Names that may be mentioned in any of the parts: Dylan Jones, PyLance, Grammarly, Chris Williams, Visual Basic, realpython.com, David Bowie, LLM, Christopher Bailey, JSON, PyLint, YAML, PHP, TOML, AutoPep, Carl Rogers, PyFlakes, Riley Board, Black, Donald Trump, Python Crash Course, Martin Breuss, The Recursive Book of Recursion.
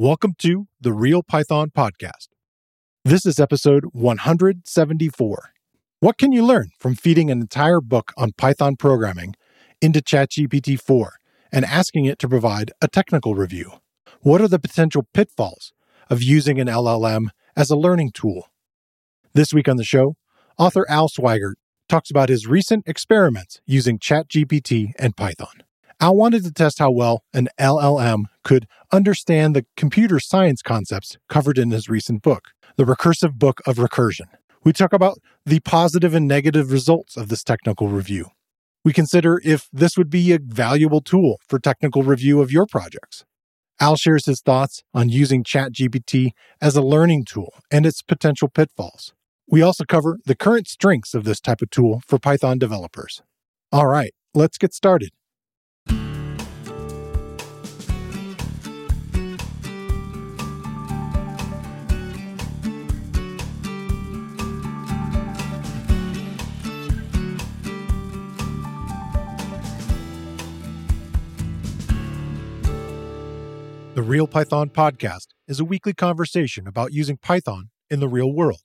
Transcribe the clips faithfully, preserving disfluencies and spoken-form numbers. Welcome to the Real Python Podcast. This is episode one hundred seventy-four. What can you learn from feeding an entire book on Python programming into ChatGPT four and asking it to provide a technical review? What are the potential pitfalls of using an L L M as a learning tool? This week on the show, author Al Sweigart talks about his recent experiments using ChatGPT and Python. Al wanted to test how well an L L M could understand the computer science concepts covered in his recent book, The Recursive Book of Recursion. We talk about the positive and negative results of this technical review. We consider if this would be a valuable tool for technical review of your projects. Al shares his thoughts on using ChatGPT as a learning tool and its potential pitfalls. We also cover the current strengths of this type of tool for Python developers. All right, let's get started. The Real Python Podcast is a weekly conversation about using Python in the real world.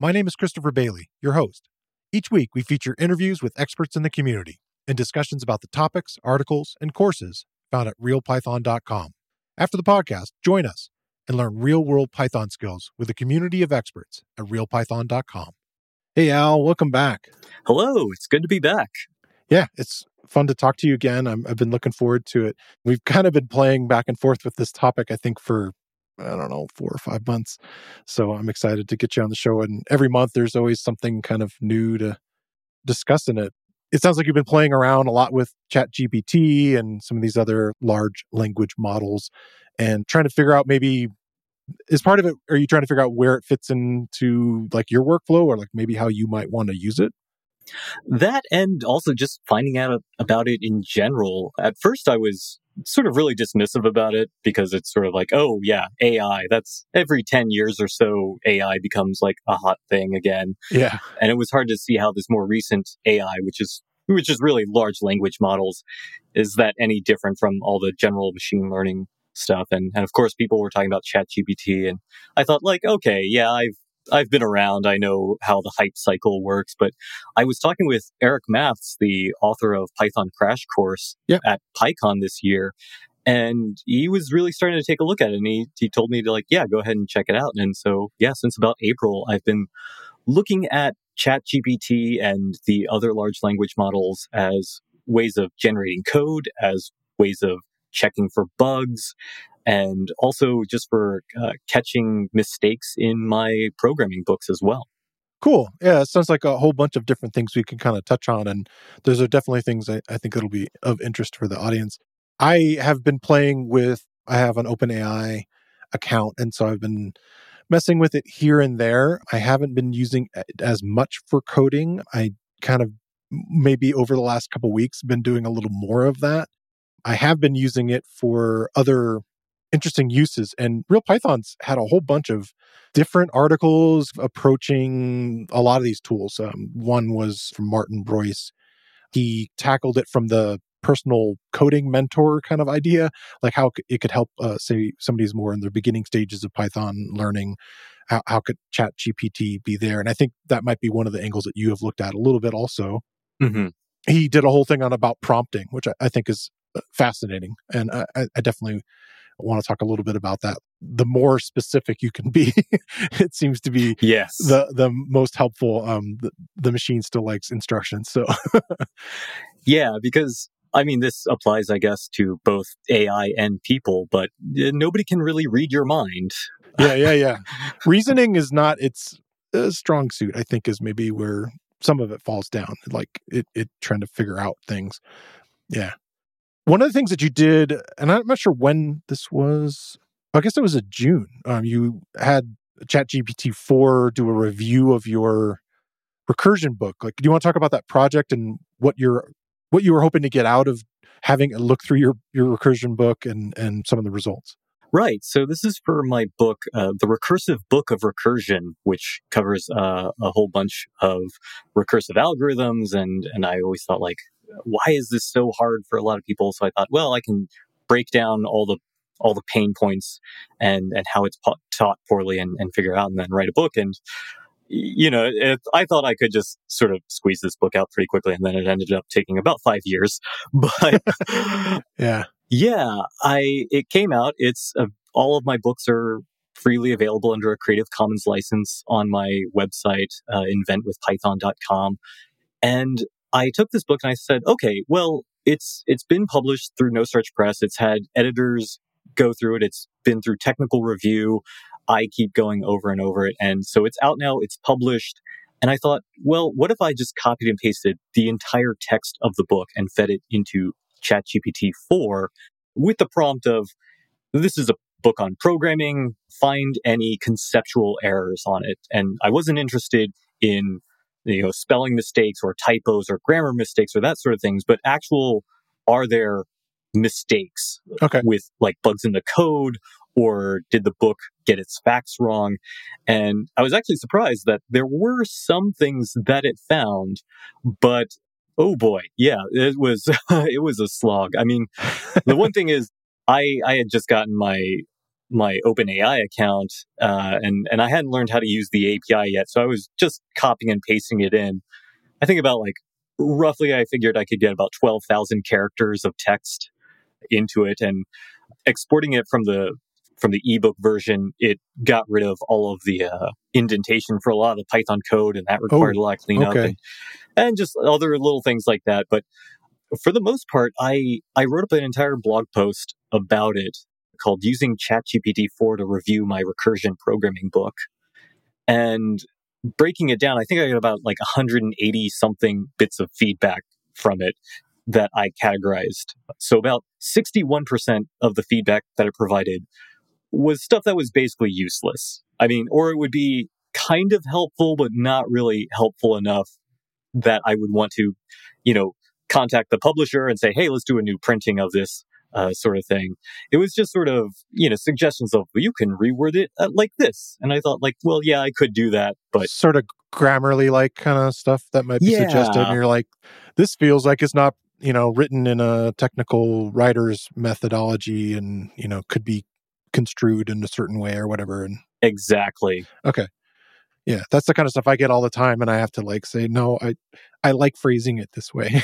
My name is Christopher Bailey, your host. Each week, we feature interviews with experts in the community and discussions about the topics, articles, and courses found at real python dot com. After the podcast, join us and learn real-world Python skills with a community of experts at real python dot com. Hey, Al, welcome back. Hello, it's good to be back. Yeah, it's fun to talk to you again. I'm, I've been looking forward to it. We've kind of been playing back and forth with this topic, I think, for, I don't know, four or five months. So I'm excited to get you on the show. And every month, there's always something kind of new to discuss in it. It sounds like you've been playing around a lot with ChatGPT and some of these other large language models and trying to figure out maybe, is part of it, are you trying to figure out where it fits into like your workflow or like maybe how you might want to use it? That and also just finding out about it in general. At first, I was sort of really dismissive about it because it's sort of like, oh, yeah, A I. That's every ten years or so, A I becomes like a hot thing again. Yeah. And it was hard to see how this more recent A I, which is which is really large language models, is that any different from all the general machine learning stuff. And, and of course, people were talking about ChatGPT. And I thought like, okay, yeah, I've I've been around. I know how the hype cycle works, but I was talking with Eric Matthes, the author of Python Crash Course yeah. at PyCon this year, and he was really starting to take a look at it. And he, he told me to like, yeah, go ahead and check it out. And so, yeah, since about April, I've been looking at ChatGPT and the other large language models as ways of generating code, as ways of checking for bugs, and also just for uh, catching mistakes in my programming books as well. Cool. Yeah, it sounds like a whole bunch of different things we can kind of touch on. And those are definitely things I, I think it'll be of interest for the audience. I have been playing with, I have an OpenAI account. And so I've been messing with it here and there. I haven't been using it as much for coding. I kind of maybe over the last couple of weeks been doing a little more of that. I have been using it for other interesting uses. And RealPython's had a whole bunch of different articles approaching a lot of these tools. Um, one was from Martin Breuss. He tackled it from the personal coding mentor kind of idea, like how it could help, uh, say, somebody's more in their beginning stages of Python learning. How, how could ChatGPT be there? And I think that might be one of the angles that you have looked at a little bit also. Mm-hmm. He did a whole thing on about prompting, which I, I think is fascinating. And I, I definitely want to talk a little bit about that. The more specific you can be, it seems to be yes. the, the most helpful. Um, the, the machine still likes instructions. So, yeah, because I mean, this applies, I guess, to both A I and people, but nobody can really read your mind. yeah, yeah, yeah. Reasoning is not its uh, strong suit, I think, is maybe where some of it falls down, like it, it trying to figure out things. Yeah. One of the things that you did, and I'm not sure when this was, I guess it was in June, um, you had ChatGPT four do a review of your recursion book. Like, do you want to talk about that project and what you're, what you were hoping to get out of having a look through your, your recursion book and, and some of the results? Right. So this is for my book, uh, The Recursive Book of Recursion, which covers uh, a whole bunch of recursive algorithms. And, and I always thought like, why is this so hard for a lot of people? So I thought, well, I can break down all the all the pain points and, and how it's po- taught poorly and, and figure out and then write a book. And, you know, it, I thought I could just sort of squeeze this book out pretty quickly, and then it ended up taking about five years. But yeah, yeah, I it came out. It's uh, all of my books are freely available under a Creative Commons license on my website, uh, invent with python dot com. And I took this book and I said, okay, well, it's it's been published through No Starch Press. It's had editors go through it. It's been through technical review. I keep going over and over it. And so it's out now, it's published. And I thought, well, what if I just copied and pasted the entire text of the book and fed it into ChatGPT four with the prompt of, this is a book on programming, find any conceptual errors on it. And I wasn't interested in, you know, spelling mistakes or typos or grammar mistakes or that sort of things, but actual, are there mistakes okay. with like bugs in the code, or did the book get its facts wrong? And I was actually surprised that there were some things that it found, but oh boy, yeah, it was it was a slog. I mean, the one thing is, I I had just gotten my my OpenAI account, uh, and and I hadn't learned how to use the A P I yet, so I was just copying and pasting it in. I think about like roughly, I figured I could get about twelve thousand characters of text into it, and exporting it from the from the ebook version, it got rid of all of the uh, indentation for a lot of the Python code, and that required oh, a lot of cleanup okay. and, and just other little things like that. But for the most part, I, I wrote up an entire blog post about it called Using ChatGPT four to Review My Recursion Programming Book. And breaking it down, I think I got about like one hundred eighty something bits of feedback from it that I categorized. So about sixty-one percent of the feedback that it provided was stuff that was basically useless. I mean, or it would be kind of helpful, but not really helpful enough that I would want to, you know, contact the publisher and say, hey, let's do a new printing of this uh, sort of thing. It was just sort of, you know, suggestions of, well, you can reword it uh, like this. And I thought like, well, yeah, I could do that, but... Sort of Grammarly-like kind of stuff that might be yeah. suggested. And you're like, this feels like it's not, you know, written in a technical writer's methodology and, you know, could be construed in a certain way or whatever. And exactly. Okay. Yeah. That's the kind of stuff I get all the time. And I have to like say, no, I, I like phrasing it this way.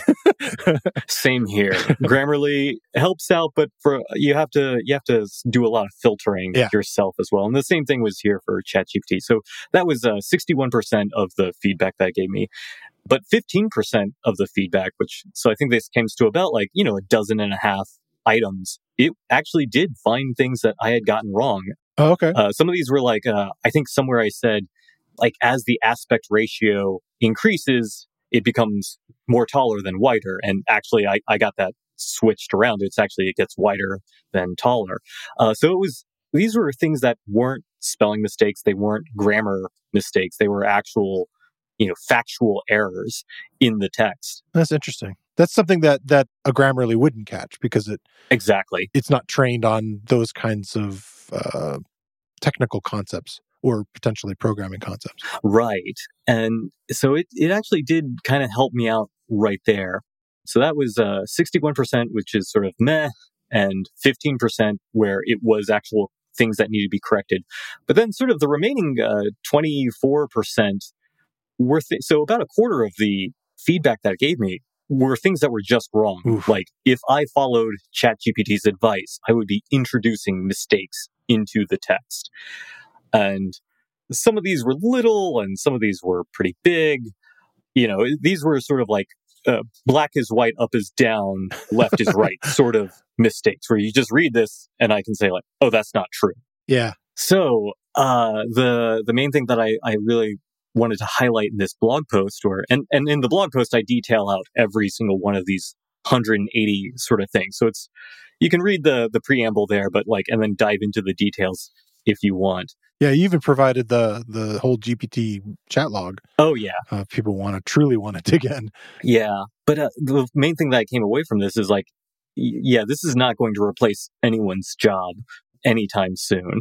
Same here. Grammarly helps out, but for, you have to, you have to do a lot of filtering yeah. yourself as well. And the same thing was here for ChatGPT. So that was uh, sixty-one percent of the feedback that gave me. But fifteen percent of the feedback, which, so I think this came to about like, you know, a dozen and a half items, it actually did find things that I had gotten wrong. Oh, okay. Uh, some of these were like, uh, I think somewhere I said, like, as the aspect ratio increases, it becomes more taller than wider. And actually, I, I got that switched around. It's actually, it gets wider than taller. Uh, so it was, these were things that weren't spelling mistakes. They weren't grammar mistakes. They were actual, you know, factual errors in the text. That's interesting. That's something that, that a Grammarly wouldn't catch because it exactly it's not trained on those kinds of uh, technical concepts or potentially programming concepts. Right. And so it, it actually did kind of help me out right there. So that was uh, sixty-one percent, which is sort of meh, and fifteen percent where it was actual things that needed to be corrected. But then sort of the remaining uh, twenty-four percent were th- so about a quarter of the feedback that it gave me were things that were just wrong. Oof. Like, if I followed ChatGPT's advice, I would be introducing mistakes into the text. And some of these were little, and some of these were pretty big. You know, these were sort of like uh, black is white, up is down, left is right sort of mistakes, where you just read this, and I can say, like, oh, that's not true. Yeah. So uh, the the main thing that I, I really... wanted to highlight in this blog post, or and, and in the blog post, I detail out every single one of these one hundred eighty sort of things. So it's, you can read the the preamble there, but like, and then dive into the details if you want. Yeah, you even provided the the whole G P T chat log. Oh yeah, uh, people want to truly want to dig in. Yeah, but uh, the main thing that I came away from this is like, yeah, this is not going to replace anyone's job anytime soon.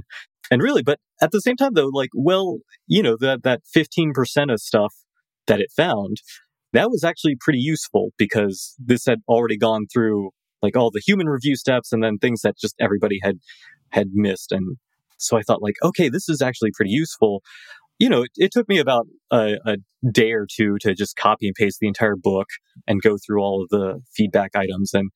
And really, but at the same time, though, like, well, you know, that that fifteen percent of stuff that it found, that was actually pretty useful because this had already gone through like all the human review steps and then things that just everybody had had missed. And so I thought like, okay, this is actually pretty useful. You know, it, it took me about a, a day or two to just copy and paste the entire book and go through all of the feedback items. And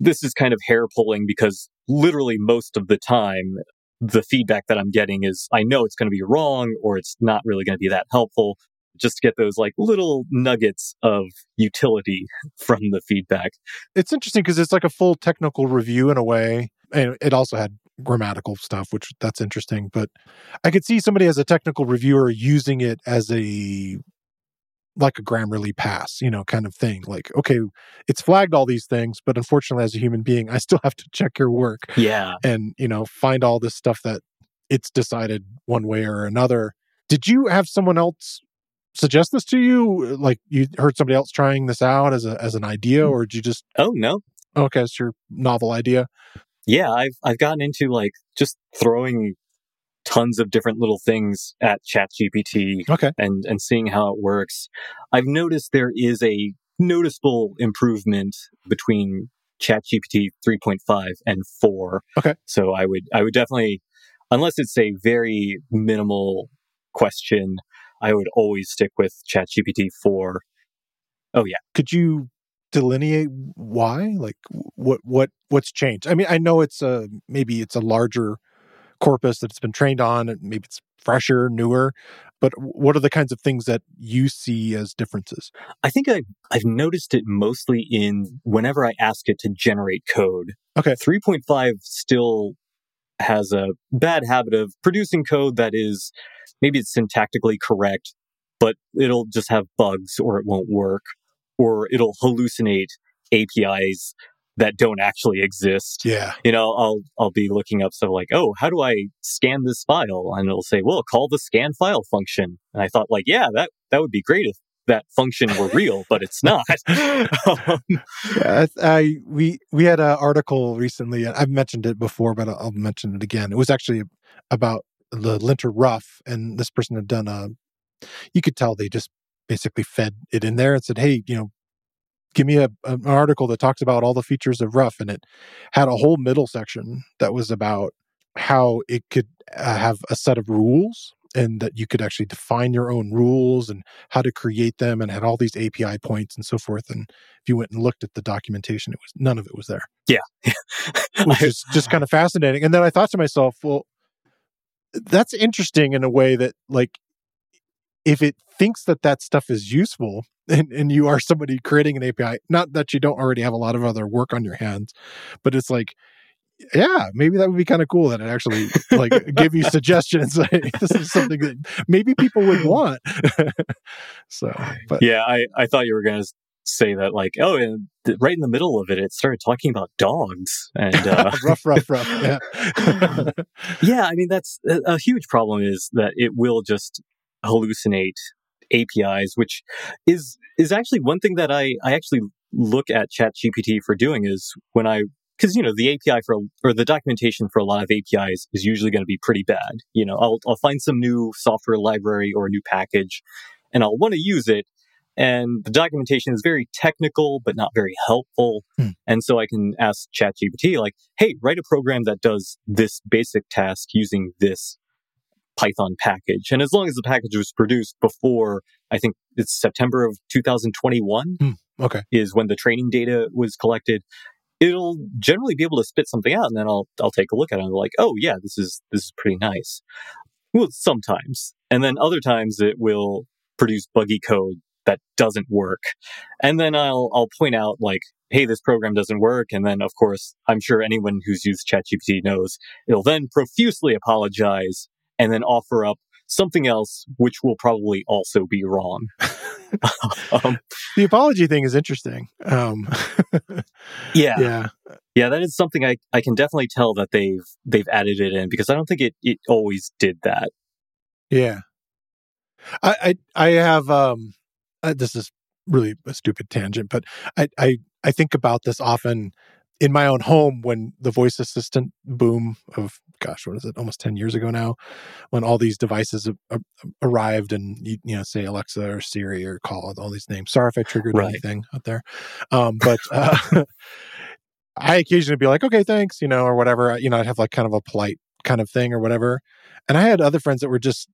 this is kind of hair pulling because literally most of the time, the feedback that I'm getting is, I know it's going to be wrong or it's not really going to be that helpful. Just to get those like little nuggets of utility from the feedback. It's interesting because it's like a full technical review in a way. And it also had grammatical stuff, which that's interesting. But I could see somebody as a technical reviewer using it as a, like a Grammarly pass, you know, kind of thing. Like, okay, it's flagged all these things, but unfortunately as a human being, I still have to check your work. Yeah. And, you know, find all this stuff that it's decided one way or another. Did you have someone else suggest this to you? Like you heard somebody else trying this out as a, as an idea, or did you just... Oh, no. Okay. It's your novel idea. Yeah, I've I've gotten into like just throwing tons of different little things at ChatGPT okay. and, and seeing how it works. I've noticed there is a noticeable improvement between ChatGPT three point five and four. Okay. So I would I would definitely, unless it's a very minimal question, I would always stick with ChatGPT four. Oh yeah. Could you delineate why? Like what what what's changed? I mean, I know it's a maybe it's a larger corpus that it's been trained on, and maybe it's fresher, newer. But what are the kinds of things that you see as differences? I think I I've noticed it mostly in whenever I ask it to generate code. Okay, three point five still has a bad habit of producing code that is maybe it's syntactically correct, but it'll just have bugs or it won't work. Or it'll hallucinate A P Is that don't actually exist. Yeah. You know, I'll I'll be looking up stuff like, oh, how do I scan this file? And it'll say, well, call the scan file function. And I thought like, yeah, that, that would be great if that function were real, but it's not. um, yeah, I, I we we had an article recently, and I've mentioned it before, but I'll mention it again. It was actually about the linter Ruff, and this person had done a, you could tell they just basically fed it in there and said, hey, you know, give me a, an article that talks about all the features of Ruff. And it had a whole middle section that was about how it could uh, have a set of rules and that you could actually define your own rules and how to create them and had all these A P I points and so forth. And if you went and looked at the documentation, it was none of it was there. Yeah. Which is just kind of fascinating. And then I thought to myself, well, that's interesting in a way that like, if it thinks that that stuff is useful and, and you are somebody creating an A P I, not that you don't already have a lot of other work on your hands, but it's like, yeah, maybe that would be kind of cool that it actually like give you suggestions. Like, this is something that maybe people would want. So, but. Yeah, I, I thought you were going to say that like, oh, and th- right in the middle of it, it started talking about dogs and uh, rough, rough, rough. Yeah. Yeah. I mean, that's a, a huge problem is that it will just hallucinate A P Is, which is is actually one thing that I, I actually look at ChatGPT for doing is when I, because, you know, the A P I for, or the documentation for a lot of A P Is is usually going to be pretty bad. You know, I'll, I'll find some new software library or a new package and I'll want to use it. And the documentation is very technical, but not very helpful. Hmm. And so I can ask ChatGPT, like, hey, write a program that does this basic task using this Python package. And as long as the package was produced before, I think it's September of two thousand twenty-one mm, okay. is when the training data was collected, it'll generally be able to spit something out. And then I'll I'll take a look at it and I'm like, oh yeah, this is this is pretty nice. Well, sometimes. And then other times it will produce buggy code that doesn't work. And then I'll I'll point out like, hey, this program doesn't work. And then, of course, I'm sure anyone who's used ChatGPT knows, it'll then profusely apologize and then offer up something else, which will probably also be wrong. um, the apology thing is interesting. Um, yeah. Yeah. Yeah, that is something I, I can definitely tell that they've they've added it in, because I don't think it, it always did that. Yeah. I I, I have, um, uh, this is really a stupid tangent, but I, I, I think about this often in my own home when the voice assistant boom of, gosh, what is it? Almost ten years ago now, when all these devices a- a- arrived and, you, you know, say Alexa or Siri or call all these names. Sorry if I triggered right. anything out there. Um, but uh, I occasionally be like, okay, thanks, you know, or whatever. You know, I'd have like kind of a polite kind of thing or whatever. And I had other friends that were just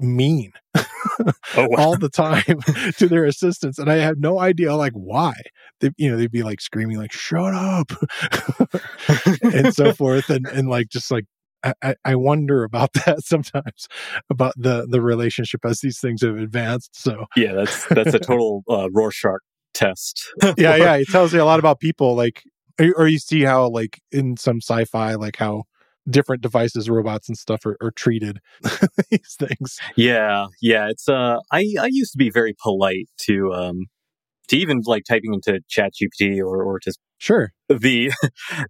mean oh, wow. all the time to their assistants. And I had no idea like why. They, you know, they'd be like screaming like, shut up and so forth. And, and like, just like, I, I wonder about that sometimes, about the, the relationship as these things have advanced. So yeah, that's, that's a total uh, Rorschach test. yeah. Yeah. It tells you a lot about people, like, or you see how like in some sci-fi, like how different devices, robots and stuff are, are treated. These things. Yeah. Yeah. It's, uh, I, I used to be very polite to, um, to even like typing into ChatGPT or, or to sure the,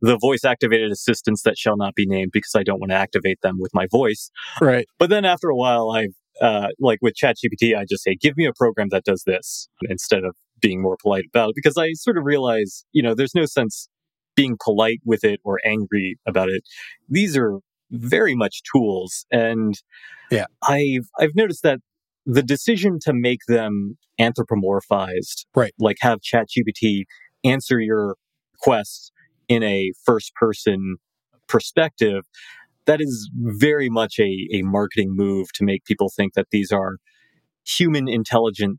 the voice activated assistants that shall not be named because I don't want to activate them with my voice. Right. But then after a while, I, uh, like with ChatGPT, I just say, give me a program that does this instead of being more polite about it, because I sort of realize, you know, there's no sense being polite with it or angry about it. These are very much tools. And yeah, I've, I've noticed that the decision to make them anthropomorphized, right? Like have ChatGPT answer your requests in a first-person perspective, that is very much a, a marketing move to make people think that these are human intelligent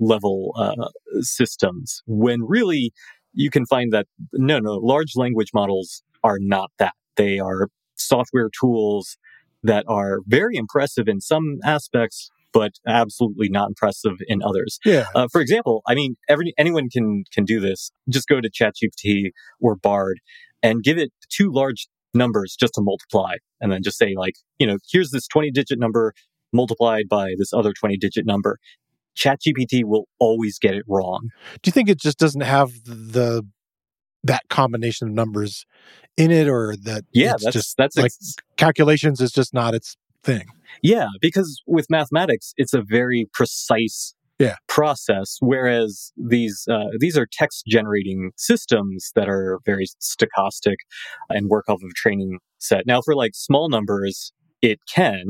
level uh, systems, when really you can find that, no, no, large language models are not that. They are software tools that are very impressive in some aspects, but absolutely not impressive in others. Yeah. Uh, for example, I mean, every, anyone can can do this. Just go to ChatGPT or Bard and give it two large numbers just to multiply. And then just say, like, you know, here's this twenty-digit number multiplied by this other twenty-digit number. ChatGPT will always get it wrong. Do you think it just doesn't have the that combination of numbers in it, or that yeah, it's that's, just that's like ex- calculations is just not its thing? Yeah, because with mathematics, it's a very precise yeah. process, whereas these uh, these are text generating systems that are very stochastic and work off of a training set. Now, for like small numbers, it can.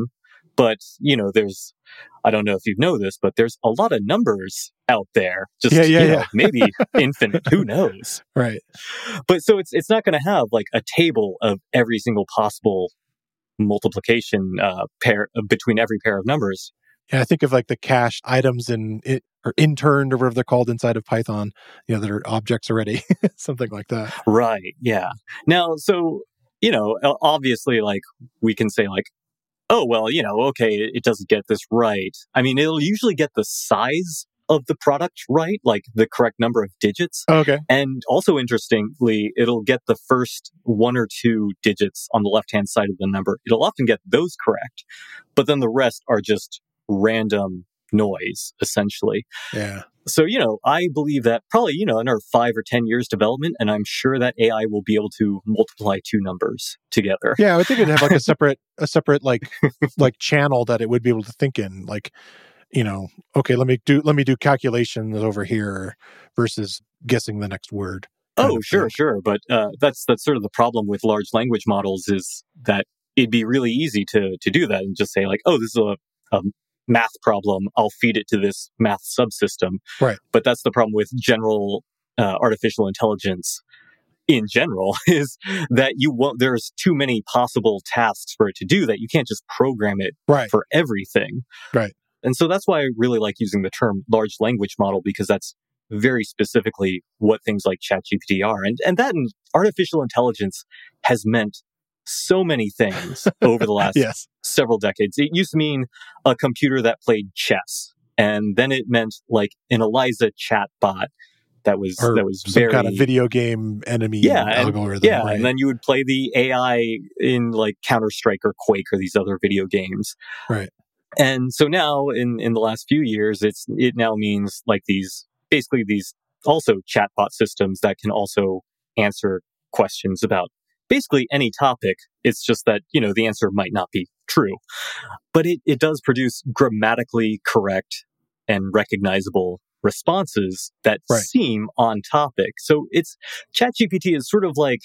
But, you know, there's, I don't know if you know this, but there's a lot of numbers out there. Just, yeah, yeah, you know, yeah. maybe infinite, who knows? Right. But so it's it's not going to have like a table of every single possible multiplication uh, pair uh, between every pair of numbers. Yeah, I think of like the cached items in it, or interned or whatever they're called inside of Python, you know, that are objects already, something like that. Right. Yeah. Now, so, you know, obviously, like we can say like, oh, well, you know, okay, it doesn't get this right. I mean, it'll usually get the size of the product right, like the correct number of digits. Okay. And also, interestingly, it'll get the first one or two digits on the left-hand side of the number. It'll often get those correct, but then the rest are just random noise, essentially. Yeah. So, you know, I believe that probably, you know, another five or ten years development, and I'm sure that A I will be able to multiply two numbers together. Yeah, I would think it'd have like a separate, a separate like, like channel that it would be able to think in. Like, you know, okay, let me do, let me do calculations over here versus guessing the next word. Oh, sure, thing. sure. But uh, that's that's sort of the problem with large language models, is that it'd be really easy to to do that and just say like, oh, this is a, a math problem, I'll feed it to this math subsystem. Right. But that's the problem with general uh, artificial intelligence in general, is that you won't, there's too many possible tasks for it to do that you can't just program it right. for everything. Right. And so that's why I really like using the term large language model, because that's very specifically what things like ChatGPT are. And, and that in artificial intelligence has meant so many things over the last yes. several decades. It used to mean a computer that played chess, and then it meant like an Eliza chatbot that was or that was some very, kind of video game enemy yeah, algorithm. And, yeah, right? And then you would play the A I in like Counter-Strike or Quake or these other video games. Right. And so now, in in the last few years, it's it now means like these basically these also chatbot systems that can also answer questions about basically any topic. It's just that, you know, the answer might not be true. But it, it does produce grammatically correct and recognizable responses that right. seem on topic. So it's ChatGPT is sort of like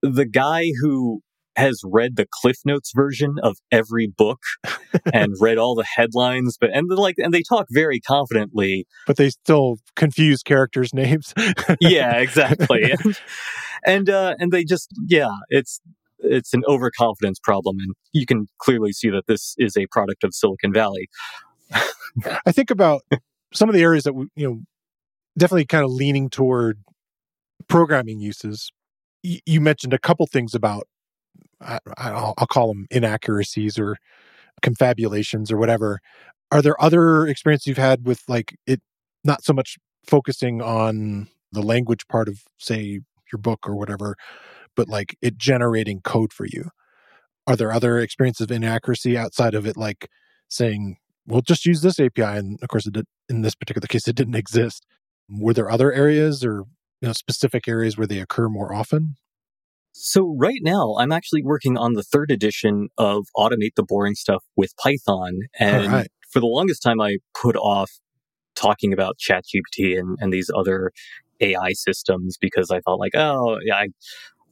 the guy who has read the Cliff Notes version of every book and read all the headlines, but and like and they talk very confidently. But they still confuse characters' names. Yeah, exactly. And uh, and they just, yeah, it's it's an overconfidence problem. And you can clearly see that this is a product of Silicon Valley. I think about some of the areas that we, you know, definitely kind of leaning toward programming uses. Y- you mentioned a couple things about, I, I'll, I'll call them inaccuracies or confabulations or whatever. Are there other experiences you've had with, like, it not so much focusing on the language part of, say, your book or whatever, but like it generating code for you? Are there other experiences of inaccuracy outside of it, like saying, well, just use this A P I, and of course, it did, in this particular case, it didn't exist? Were there other areas or, you know, specific areas where they occur more often? So right now, I'm actually working on the third edition of Automate the Boring Stuff with Python. And right. for the longest time, I put off talking about ChatGPT and, and these other A I systems because I felt like, oh, yeah, I,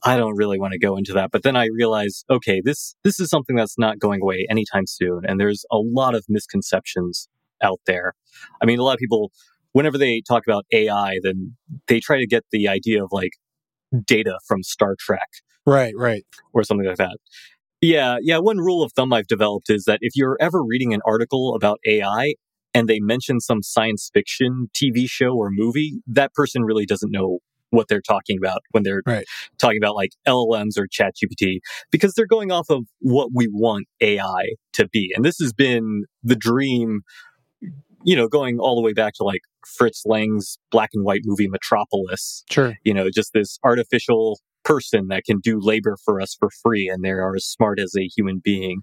I don't really want to go into that. But then I realized, okay, this this is something that's not going away anytime soon. And there's a lot of misconceptions out there. I mean, a lot of people, whenever they talk about A I, then they try to get the idea of like data from Star Trek. Right, right. Or something like that. Yeah, yeah. One rule of thumb I've developed is that if you're ever reading an article about A I and they mention some science fiction T V show or movie, that person really doesn't know what they're talking about when they're right. talking about like L L Ms or ChatGPT, because they're going off of what we want A I to be. And this has been the dream, you know, going all the way back to like Fritz Lang's black and white movie Metropolis. Sure. You know, just this artificial person that can do labor for us for free, and they are as smart as a human being.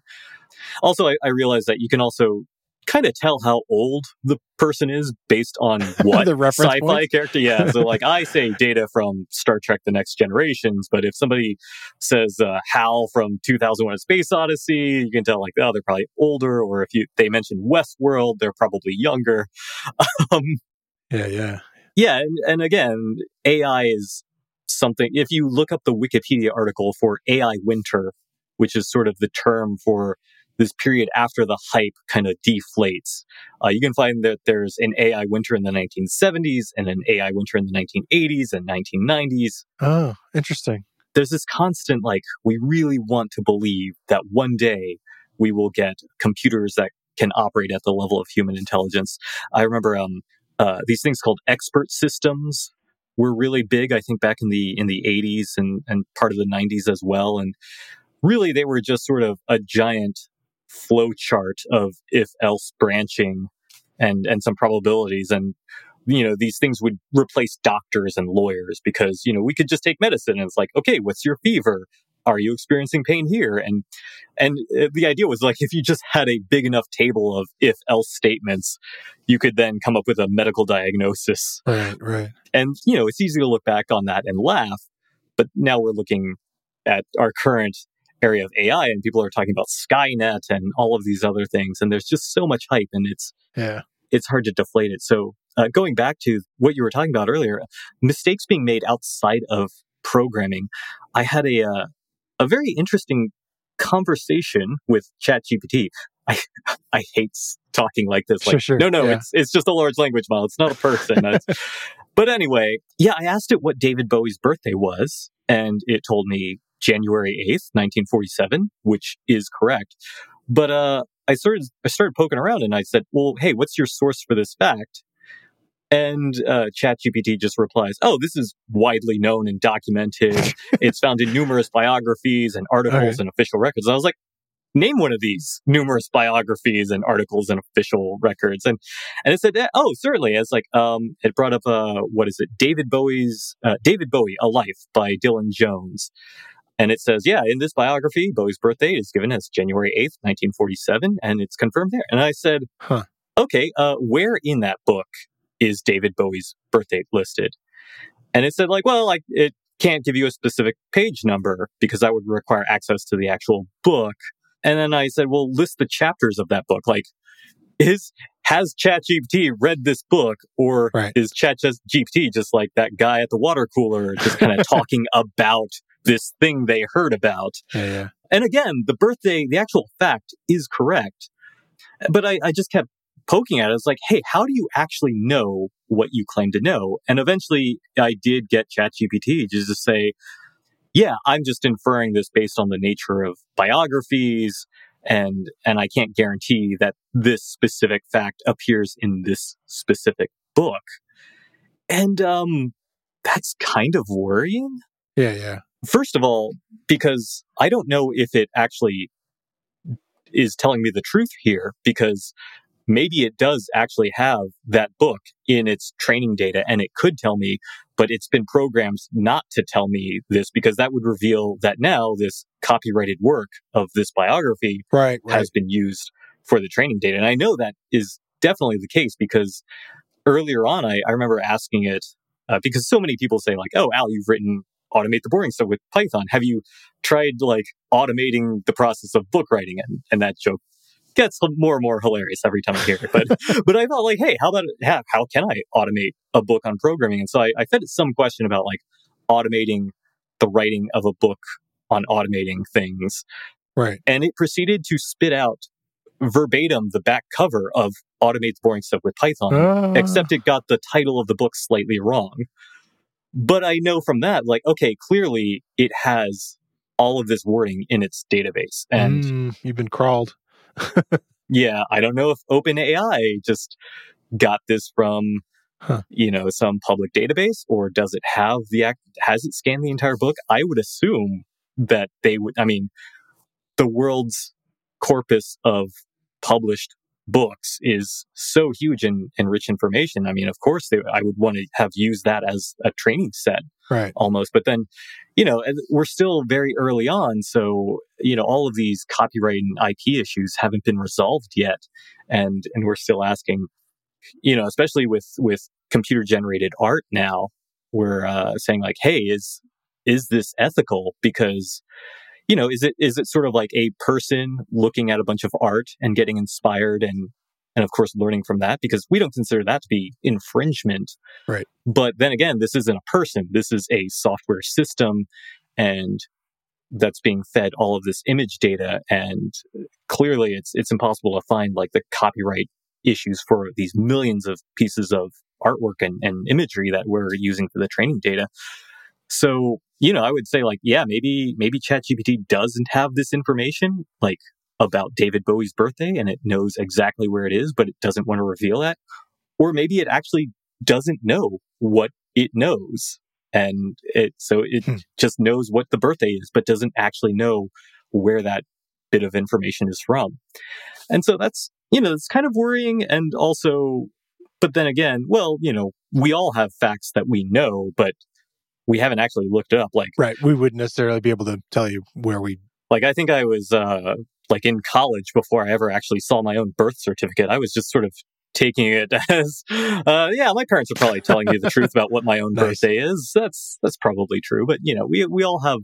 Also, I, I realized that you can also kind of tell how old the person is based on what the sci-fi points? Character. Yeah, so like I say data from Star Trek The Next Generations, but if somebody says uh, Hal from two thousand one Space Odyssey, you can tell like, oh, they're probably older. Or if you they mention Westworld, they're probably younger. um, yeah, yeah. Yeah, and, and again, A I is something, if you look up the Wikipedia article for A I winter, which is sort of the term for this period after the hype kind of deflates. Uh, you can find that there's an A I winter in the nineteen seventies and an A I winter in the nineteen eighties and nineteen nineties. Oh, interesting. There's this constant, like, we really want to believe that one day we will get computers that can operate at the level of human intelligence. I remember um, uh, these things called expert systems were really big, I think, back in the in the eighties and, and part of the nineties as well. And really, they were just sort of a giant flowchart of if-else branching and and some probabilities, and you know these things would replace doctors and lawyers because you know we could just take medicine and it's like, okay, what's your fever? Are you experiencing pain here? And and the idea was like if you just had a big enough table of if-else statements, you could then come up with a medical diagnosis. Right, right. And you know it's easy to look back on that and laugh, but now we're looking at our current area of A I, and people are talking about Skynet and all of these other things. And there's just so much hype, and it's yeah. it's hard to deflate it. So uh, going back to what you were talking about earlier, mistakes being made outside of programming. I had a uh, a very interesting conversation with ChatGPT. I I hate talking like this. Like, sure, sure. No, no, yeah. it's it's just a large language model. It's not a person. But anyway, yeah, I asked it what David Bowie's birthday was, and it told me January eighth, nineteen forty-seven, which is correct. But uh, I started I started poking around and I said, well, hey, what's your source for this fact? And uh, ChatGPT just replies, oh, this is widely known and documented. It's found in numerous biographies and articles right. and official records. And I was like, name one of these numerous biographies and articles and official records. And and it said, oh, certainly. It's like, um, it brought up, uh, what is it? David Bowie's, uh, David Bowie, A Life by Dylan Jones. And it says, yeah, in this biography, Bowie's birthday is given as January eighth, nineteen forty-seven, and it's confirmed there. And I said, huh. okay, uh, where in that book is David Bowie's birthday listed? And it said, like, well, like, it can't give you a specific page number because that would require access to the actual book. And then I said, well, list the chapters of that book. Like, is has ChatGPT read this book, or right. is ChatGPT just like that guy at the water cooler just kind of talking about this thing they heard about? Yeah, yeah. And again, the birthday, the actual fact is correct. But I, I just kept poking at it. I was like, hey, how do you actually know what you claim to know? And eventually I did get ChatGPT to just say, yeah, I'm just inferring this based on the nature of biographies, and and I can't guarantee that this specific fact appears in this specific book. And um, that's kind of worrying. Yeah, yeah. First of all, because I don't know if it actually is telling me the truth here, because maybe it does actually have that book in its training data and it could tell me, but it's been programmed not to tell me this because that would reveal that now this copyrighted work of this biography right, right. has been used for the training data. And I know that is definitely the case because earlier on, I, I remember asking it, uh, because so many people say like, oh, Al, you've written Automate the Boring Stuff with Python. Have you tried like automating the process of book writing? And, and that joke gets more and more hilarious every time I hear it. But but I thought like, hey, how about how, how can I automate a book on programming? And so I, I fed it some question about like automating the writing of a book on automating things. Right. And it proceeded to spit out verbatim the back cover of Automate the Boring Stuff with Python, uh. except it got the title of the book slightly wrong. But I know from that, like, okay, clearly it has all of this wording in its database. And mm, you've been crawled. Yeah, I don't know if OpenAI just got this from, huh. you know, some public database, or does it have the act? Has it scanned the entire book? I would assume that they would. I mean, the world's corpus of published books is so huge and, and rich information. I mean, of course, they, I would want to have used that as a training set, right? Almost. But then, you know, we're still very early on. So, you know, all of these copyright and I P issues haven't been resolved yet. And and we're still asking, you know, especially with, with computer generated art now, we're uh, saying like, hey, is is this ethical? Because you know, is it is it sort of like a person looking at a bunch of art and getting inspired and, and of course, learning from that? Because we don't consider that to be infringement. Right. But then again, this isn't a person. This is a software system, and that's being fed all of this image data. And clearly, it's it's impossible to find like the copyright issues for these millions of pieces of artwork and, and imagery that we're using for the training data. So, you know, I would say like, yeah, maybe maybe ChatGPT doesn't have this information like about David Bowie's birthday and it knows exactly where it is, but it doesn't want to reveal that. Or maybe it actually doesn't know what it knows. And it so it hmm. just knows what the birthday is, but doesn't actually know where that bit of information is from. And so that's, you know, it's kind of worrying. And also, but then again, well, you know, we all have facts that we know, but we haven't actually looked it up. Like, right. We wouldn't necessarily be able to tell you where we... Like, I think I was, uh, like, in college before I ever actually saw my own birth certificate. I was just sort of taking it as, uh, yeah, my parents are probably telling me the truth about what my own nice. birthday is. That's that's probably true. But, you know, we we all have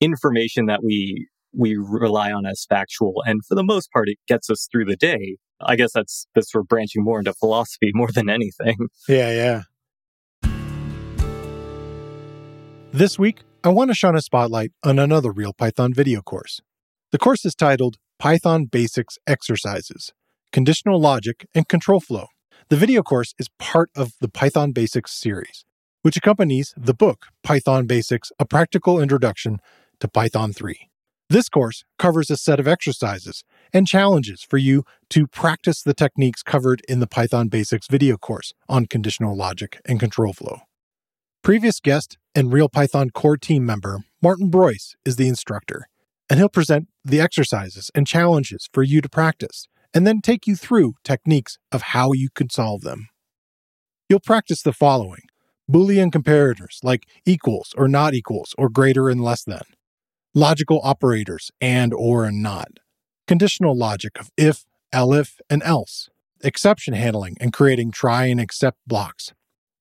information that we we rely on as factual. And for the most part, it gets us through the day. I guess that's, that's we're branching more into philosophy more than anything. Yeah, yeah. This week, I want to shine a spotlight on another RealPython video course. The course is titled Python Basics Exercises, Conditional Logic and Control Flow. The video course is part of the Python Basics series, which accompanies the book Python Basics, A Practical Introduction to Python three. This course covers a set of exercises and challenges for you to practice the techniques covered in the Python Basics video course on conditional logic and control flow. Previous guest and RealPython core team member Martin Breuss is the instructor, and he'll present the exercises and challenges for you to practice, and then take you through techniques of how you can solve them. You'll practice the following: Boolean comparators like equals or not equals or greater and less than, logical operators and, or, and not, conditional logic of if, elif, and else, exception handling and creating try and except blocks.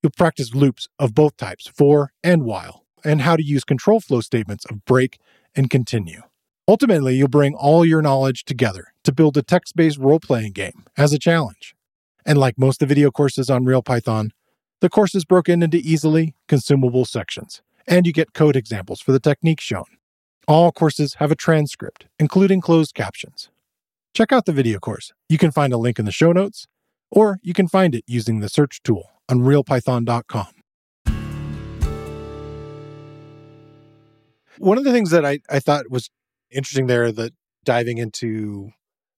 You'll practice loops of both types, for and while, and how to use control flow statements of break and continue. Ultimately, you'll bring all your knowledge together to build a text-based role-playing game as a challenge. And like most of the video courses on RealPython, the course is broken into easily consumable sections, and you get code examples for the techniques shown. All courses have a transcript, including closed captions. Check out the video course. You can find a link in the show notes, or you can find it using the search tool on real python dot com. One of the things that I, I thought was interesting there, that diving into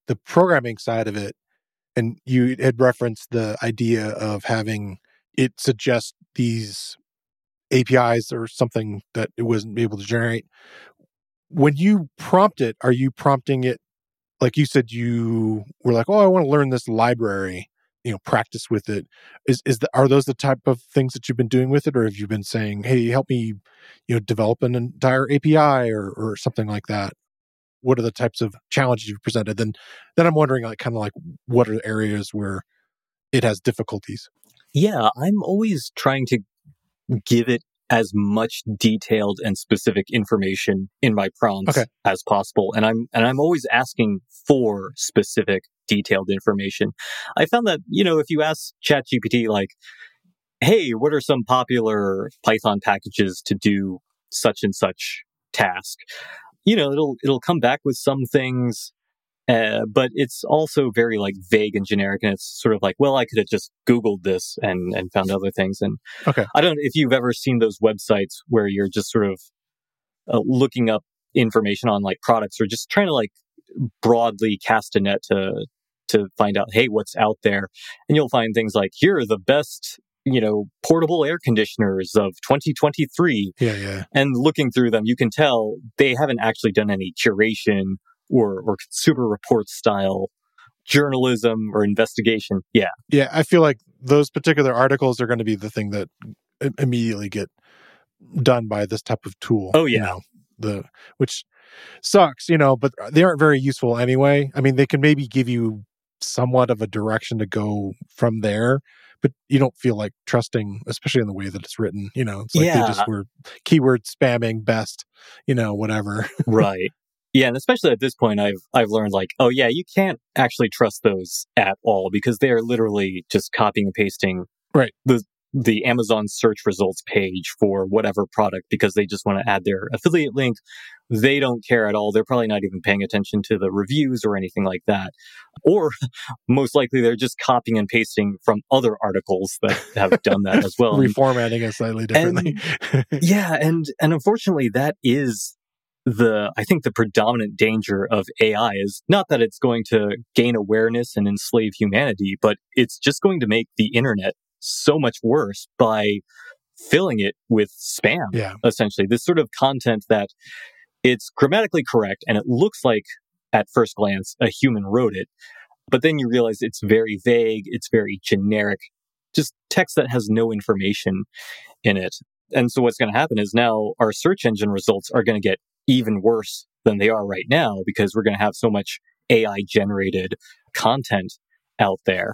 the programming side of it, and you had referenced the idea of having it suggest these A P Is or something that it wasn't able to generate. When you prompt it, are you prompting it, like you said, you were like, oh, I want to learn this library, you know, practice with it. Is is the, are those the type of things that you've been doing with it? Or have you been saying, hey, help me, you know, develop an entire A P I or or something like that? What are the types of challenges you've presented? Then, then I'm wondering, like, kind of like, what are the areas where it has difficulties? Yeah, I'm always trying to give it as much detailed and specific information in my prompts okay. as possible, and I'm and I'm always asking for specific, detailed information. I found that, you know, if you ask ChatGPT, like, "Hey, what are some popular Python packages to do such and such task?" You know, it'll it'll come back with some things, uh, but it's also very like vague and generic, and it's sort of like, well, I could have just Googled this and and found other things. And okay. I don't know if you've ever seen those websites where you're just sort of uh, looking up information on like products, or just trying to like broadly cast a net to to find out, hey, what's out there, and you'll find things like, here are the best, you know, portable air conditioners of twenty twenty-three. Yeah, yeah. And looking through them, you can tell they haven't actually done any curation or, or consumer report style journalism or investigation. Yeah. Yeah. I feel like those particular articles are going to be the thing that immediately get done by this type of tool. Oh, yeah. You know, the, which sucks, you know, but they aren't very useful anyway. I mean, they can maybe give you somewhat of a direction to go from there, but you don't feel like trusting, especially in the way that it's written. You know, it's like yeah. they just were keyword spamming best, you know, whatever. Right. Yeah. And especially at this point, I've I've learned like, oh, yeah, you can't actually trust those at all, because they are literally just copying and pasting right. the, the Amazon search results page for whatever product, because they just want to add their affiliate link. They don't care at all. They're probably not even paying attention to the reviews or anything like that. Or most likely they're just copying and pasting from other articles that have done that as well. Reformatting it slightly differently. And, yeah. And, and unfortunately, that is the, I think the predominant danger of A I is not that it's going to gain awareness and enslave humanity, but it's just going to make the internet so much worse by filling it with spam, yeah. essentially. This sort of content that it's grammatically correct and it looks like, at first glance, a human wrote it, but then you realize it's very vague, it's very generic, just text that has no information in it. And so what's going to happen is now our search engine results are going to get even worse than they are right now, because we're going to have so much A I-generated content out there.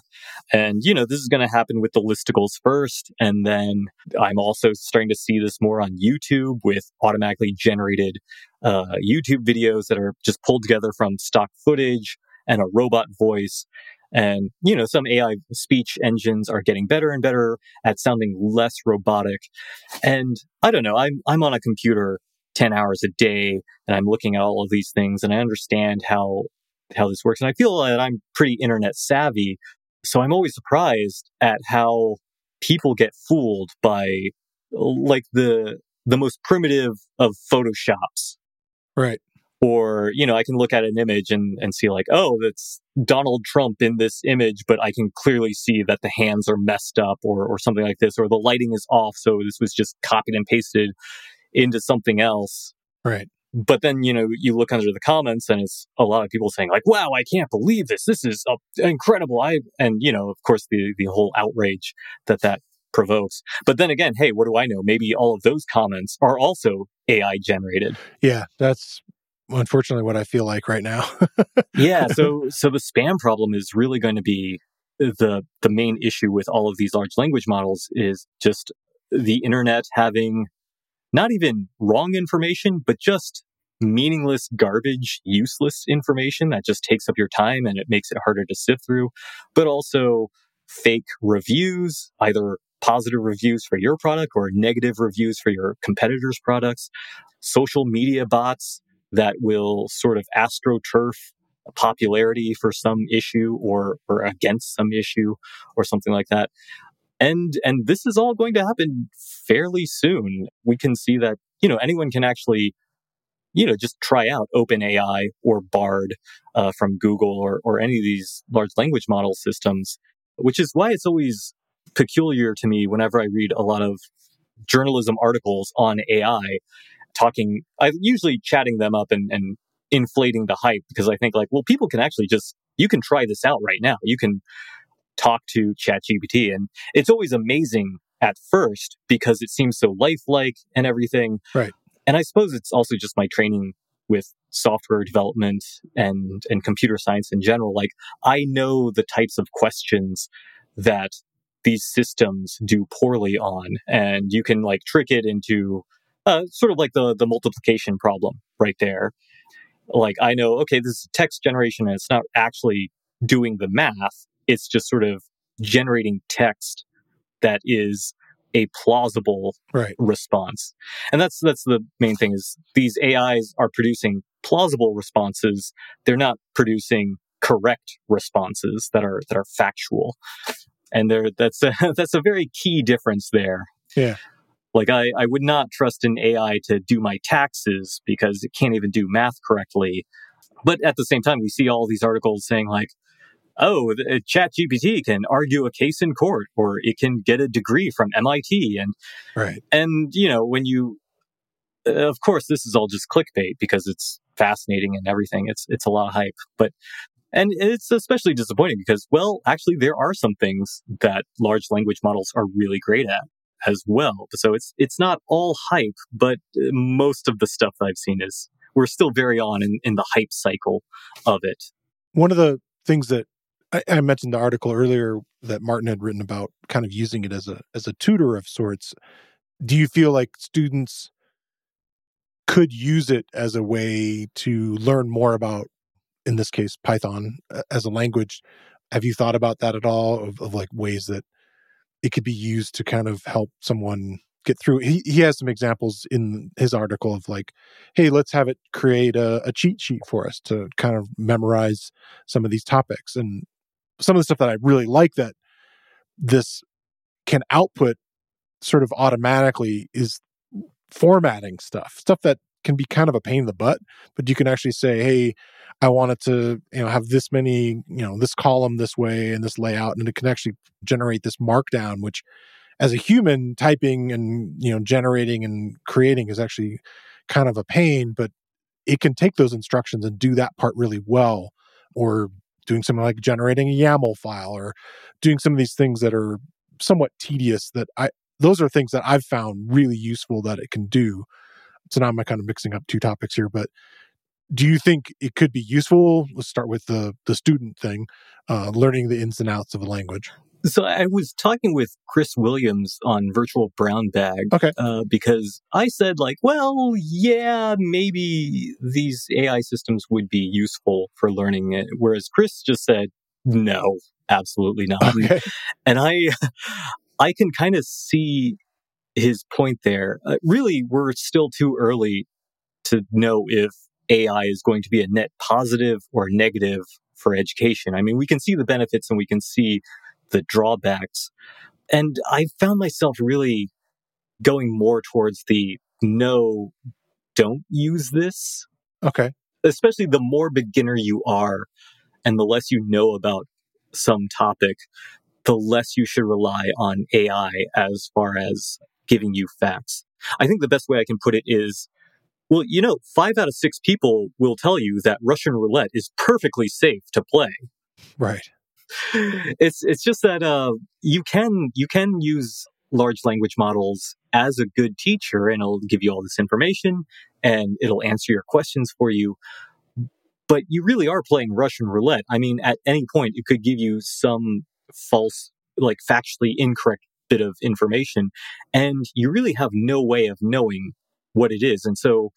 And, you know, this is going to happen with the listicles first. And then I'm also starting to see this more on YouTube with automatically generated uh, YouTube videos that are just pulled together from stock footage and a robot voice. And, you know, some A I speech engines are getting better and better at sounding less robotic. And I don't know, I'm, I'm on a computer ten hours a day and I'm looking at all of these things, and I understand how how this works. And I feel that I'm pretty internet savvy. So I'm always surprised at how people get fooled by like the the most primitive of Photoshops. Right. Or, you know, I can look at an image and, and see like, oh, that's Donald Trump in this image, but I can clearly see that the hands are messed up or or something like this, or the lighting is off, so this was just copied and pasted into something else. Right. But then, you know, you look under the comments and it's a lot of people saying like, wow, I can't believe this. This is uh, incredible. I And, you know, of course, the, the whole outrage that that provokes. But then again, hey, what do I know? Maybe all of those comments are also A I generated. Yeah, that's unfortunately what I feel like right now. yeah, so so the spam problem is really going to be the the main issue with all of these large language models, is just the internet having not even wrong information, but just meaningless, garbage, useless information that just takes up your time and it makes it harder to sift through. But also fake reviews, either positive reviews for your product or negative reviews for your competitors' products. Social media bots that will sort of astroturf popularity for some issue or, or against some issue or something like that. And and this is all going to happen fairly soon. We can see that, you know, anyone can actually you know, just try out OpenAI or Bard uh, from Google or, or any of these large language model systems, which is why it's always peculiar to me whenever I read a lot of journalism articles on A I, talking, I usually chatting them up and, and inflating the hype, because I think like, well, people can actually just, you can try this out right now. You can talk to ChatGPT. And it's always amazing at first because it seems so lifelike and everything. Right. And I suppose it's also just my training with software development and, and computer science in general. Like, I know the types of questions that these systems do poorly on, and you can like trick it into uh, sort of like the, the multiplication problem right there. Like, I know, okay, this is text generation and it's not actually doing the math. It's just sort of generating text that is a plausible right. response. And that's that's the main thing, is these A Is are producing plausible responses. They're not producing correct responses that are that are factual. And there that's a that's a very key difference there. Yeah. Like I, I would not trust an A I to do my taxes because it can't even do math correctly. But at the same time, we see all these articles saying like, oh, ChatGPT can argue a case in court, or it can get a degree from M I T. And, right. and you know, when you, uh, of course, this is all just clickbait because it's fascinating and everything. It's it's a lot of hype. But, and it's especially disappointing because, well, actually, there are some things that large language models are really great at as well. So it's it's not all hype, but most of the stuff that I've seen is, we're still very on in, in the hype cycle of it. One of the things that I mentioned, the article earlier that Martin had written about kind of using it as a as a tutor of sorts. Do you feel like students could use it as a way to learn more about, in this case, Python as a language? Have you thought about that at all, of, of like ways that it could be used to kind of help someone get through? He he has some examples in his article of like, hey, let's have it create a, a cheat sheet for us to kind of memorize some of these topics. And some of the stuff that I really like that this can output sort of automatically is formatting stuff, stuff that can be kind of a pain in the butt, but you can actually say, hey, I want it to, you know, have this many, you know, this column this way and this layout, and it can actually generate this markdown, which as a human typing and, you know, generating and creating is actually kind of a pain, but it can take those instructions and do that part really well, or doing something like generating a YAML file, or doing some of these things that are somewhat tedious, that I, those are things that I've found really useful that it can do. So now I'm kind of mixing up two topics here, but do you think it could be useful? Let's start with the the student thing, uh, learning the ins and outs of a language. So I was talking with Chris Williams on Virtual Brown Bag, okay. uh, because I said like, well, yeah, maybe these A I systems would be useful for learning it. Whereas Chris just said, no, absolutely not. Okay. And I, I can kind of see his point there. Uh, really, we're still too early to know if A I is going to be a net positive or negative for education. I mean, we can see the benefits and we can see the drawbacks. And I found myself really going more towards the no, don't use this. Okay. Especially the more beginner you are and the less you know about some topic, the less you should rely on A I as far as giving you facts. I think the best way I can put it is, well, you know, five out of six people will tell you that Russian roulette is perfectly safe to play. Right. It's it's just that uh, you can you can use large language models as a good teacher, and it'll give you all this information, and it'll answer your questions for you. But you really are playing Russian roulette. I mean, at any point, it could give you some false, like factually incorrect bit of information, and you really have no way of knowing what it is. And so,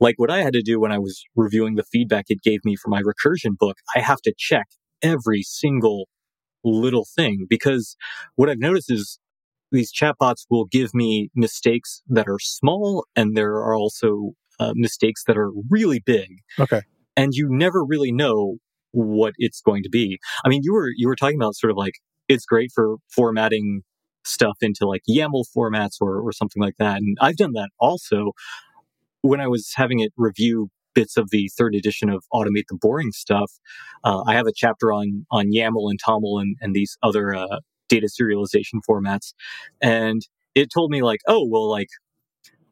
like what I had to do when I was reviewing the feedback it gave me for my recursion book, I have to check every single little thing, because what I've noticed is these chatbots will give me mistakes that are small, and there are also uh, mistakes that are really big. Okay. And you never really know what it's going to be. I mean, you were you were talking about sort of like, it's great for formatting stuff into like YAML formats or, or something like that. And I've done that also. when I was having it review bits of the third edition of Automate the Boring Stuff, uh, I have a chapter on on YAML and TOML and, and these other uh, data serialization formats. And it told me like, oh, well, like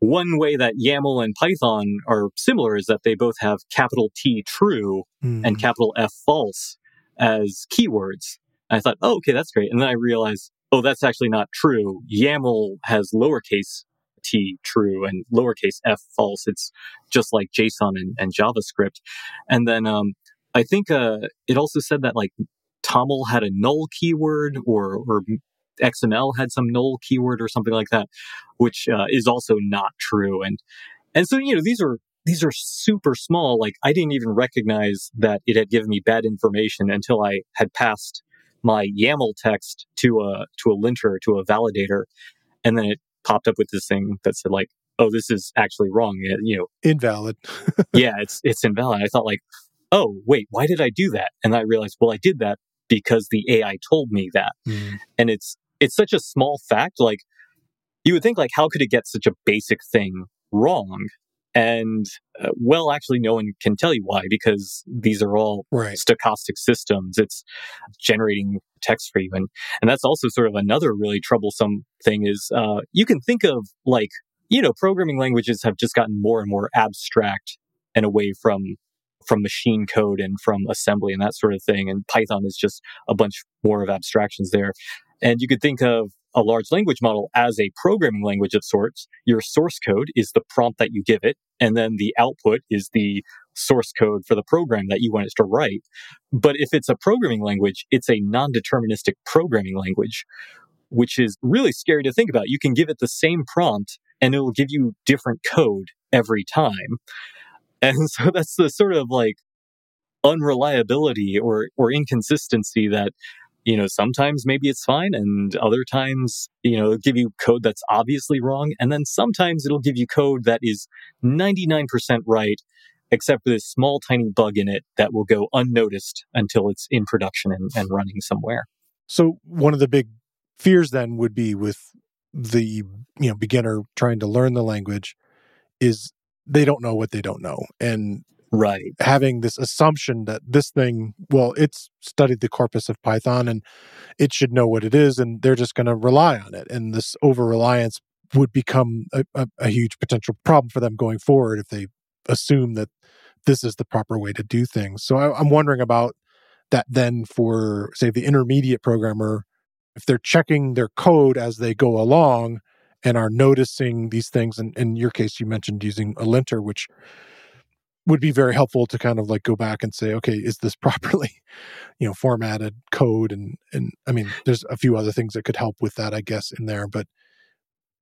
one way that YAML and Python are similar is that they both have capital T true mm. and capital F false as keywords. And I thought, oh, okay, that's great. And then I realized, oh, that's actually not true. YAML has lowercase T true and lowercase F false. It's just like JSON and, and JavaScript. And then um, I think uh, it also said that like TOML had a null keyword or, or X M L had some null keyword or something like that, which uh, is also not true. And and so, you know, these are these are super small. Like I didn't even recognize that it had given me bad information until I had passed my YAML text to a to a linter, to a validator, and then it popped up with this thing that said like, "Oh, this is actually wrong." It, you know, invalid. yeah, it's it's invalid. I thought like, "Oh, wait, why did I do that?" And I realized, well, I did that because the A I told me that. Mm. And it's it's such a small fact. Like, you would think like, how could it get such a basic thing wrong? And uh, well, actually, no one can tell you why, because these are all right. stochastic systems. It's generating text for you. And, and that's also sort of another really troublesome thing is uh, you can think of like, you know, programming languages have just gotten more and more abstract and away from from machine code and from assembly and that sort of thing. And Python is just a bunch more of abstractions there. And you could think of a large language model as a programming language of sorts. Your source code is the prompt that you give it, and then the output is the source code for the program that you want it to write. But if it's a programming language, it's a non-deterministic programming language, which is really scary to think about. You can give it the same prompt, and it'll give you different code every time. And so that's the sort of like unreliability or or inconsistency that, you know, sometimes maybe it's fine, and other times, you know, it'll give you code that's obviously wrong. And then sometimes it'll give you code that is ninety-nine percent right, except for this small, tiny bug in it that will go unnoticed until it's in production and, and running somewhere. So one of the big fears then would be with the, you know, beginner trying to learn the language is they don't know what they don't know. And right. having this assumption that this thing, well, it's studied the corpus of Python and it should know what it is, and they're just going to rely on it. And this over-reliance would become a, a, a huge potential problem for them going forward if they assume that this is the proper way to do things. So I, I'm wondering about that then for, say, the intermediate programmer, if they're checking their code as they go along and are noticing these things. And in your case, you mentioned using a linter, which would be very helpful to kind of like go back and say, okay, is this properly, you know, formatted code? And, and I mean, there's a few other things that could help with that, I guess, in there, but,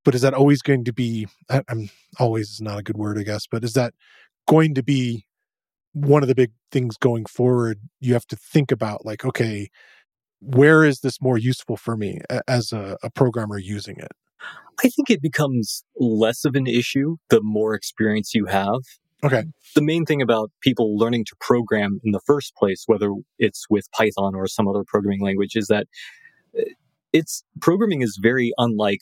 but is that always going to be, I, I'm always is not a good word, I guess, but is that going to be one of the big things going forward? You have to think about like, okay, where is this more useful for me as a, a programmer using it? I think it becomes less of an issue the more experience you have. Okay. The main thing about people learning to program in the first place, whether it's with Python or some other programming language, is that it's programming is very unlike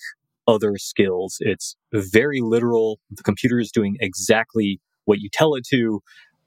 other skills. It's very literal. The computer is doing exactly what you tell it to.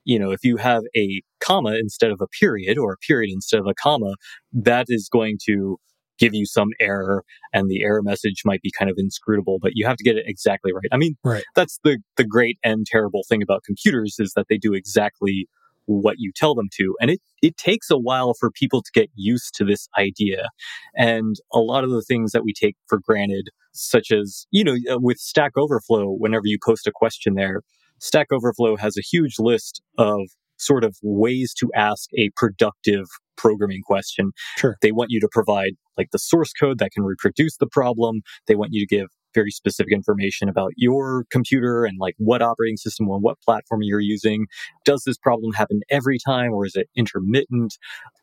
You know, if you have a comma instead of a period or a period instead of a comma, that is going to give you some error, and the error message might be kind of inscrutable, but you have to get it exactly right. I mean, right. that's the, the great and terrible thing about computers is that they do exactly what you tell them to. And it, it takes a while for people to get used to this idea. And a lot of the things that we take for granted, such as, you know, with Stack Overflow, whenever you post a question there, Stack Overflow has a huge list of sort of ways to ask a productive programming question. Sure. They want you to provide like the source code that can reproduce the problem. They want you to give very specific information about your computer and like what operating system and what platform you're using. Does this problem happen every time, or is it intermittent?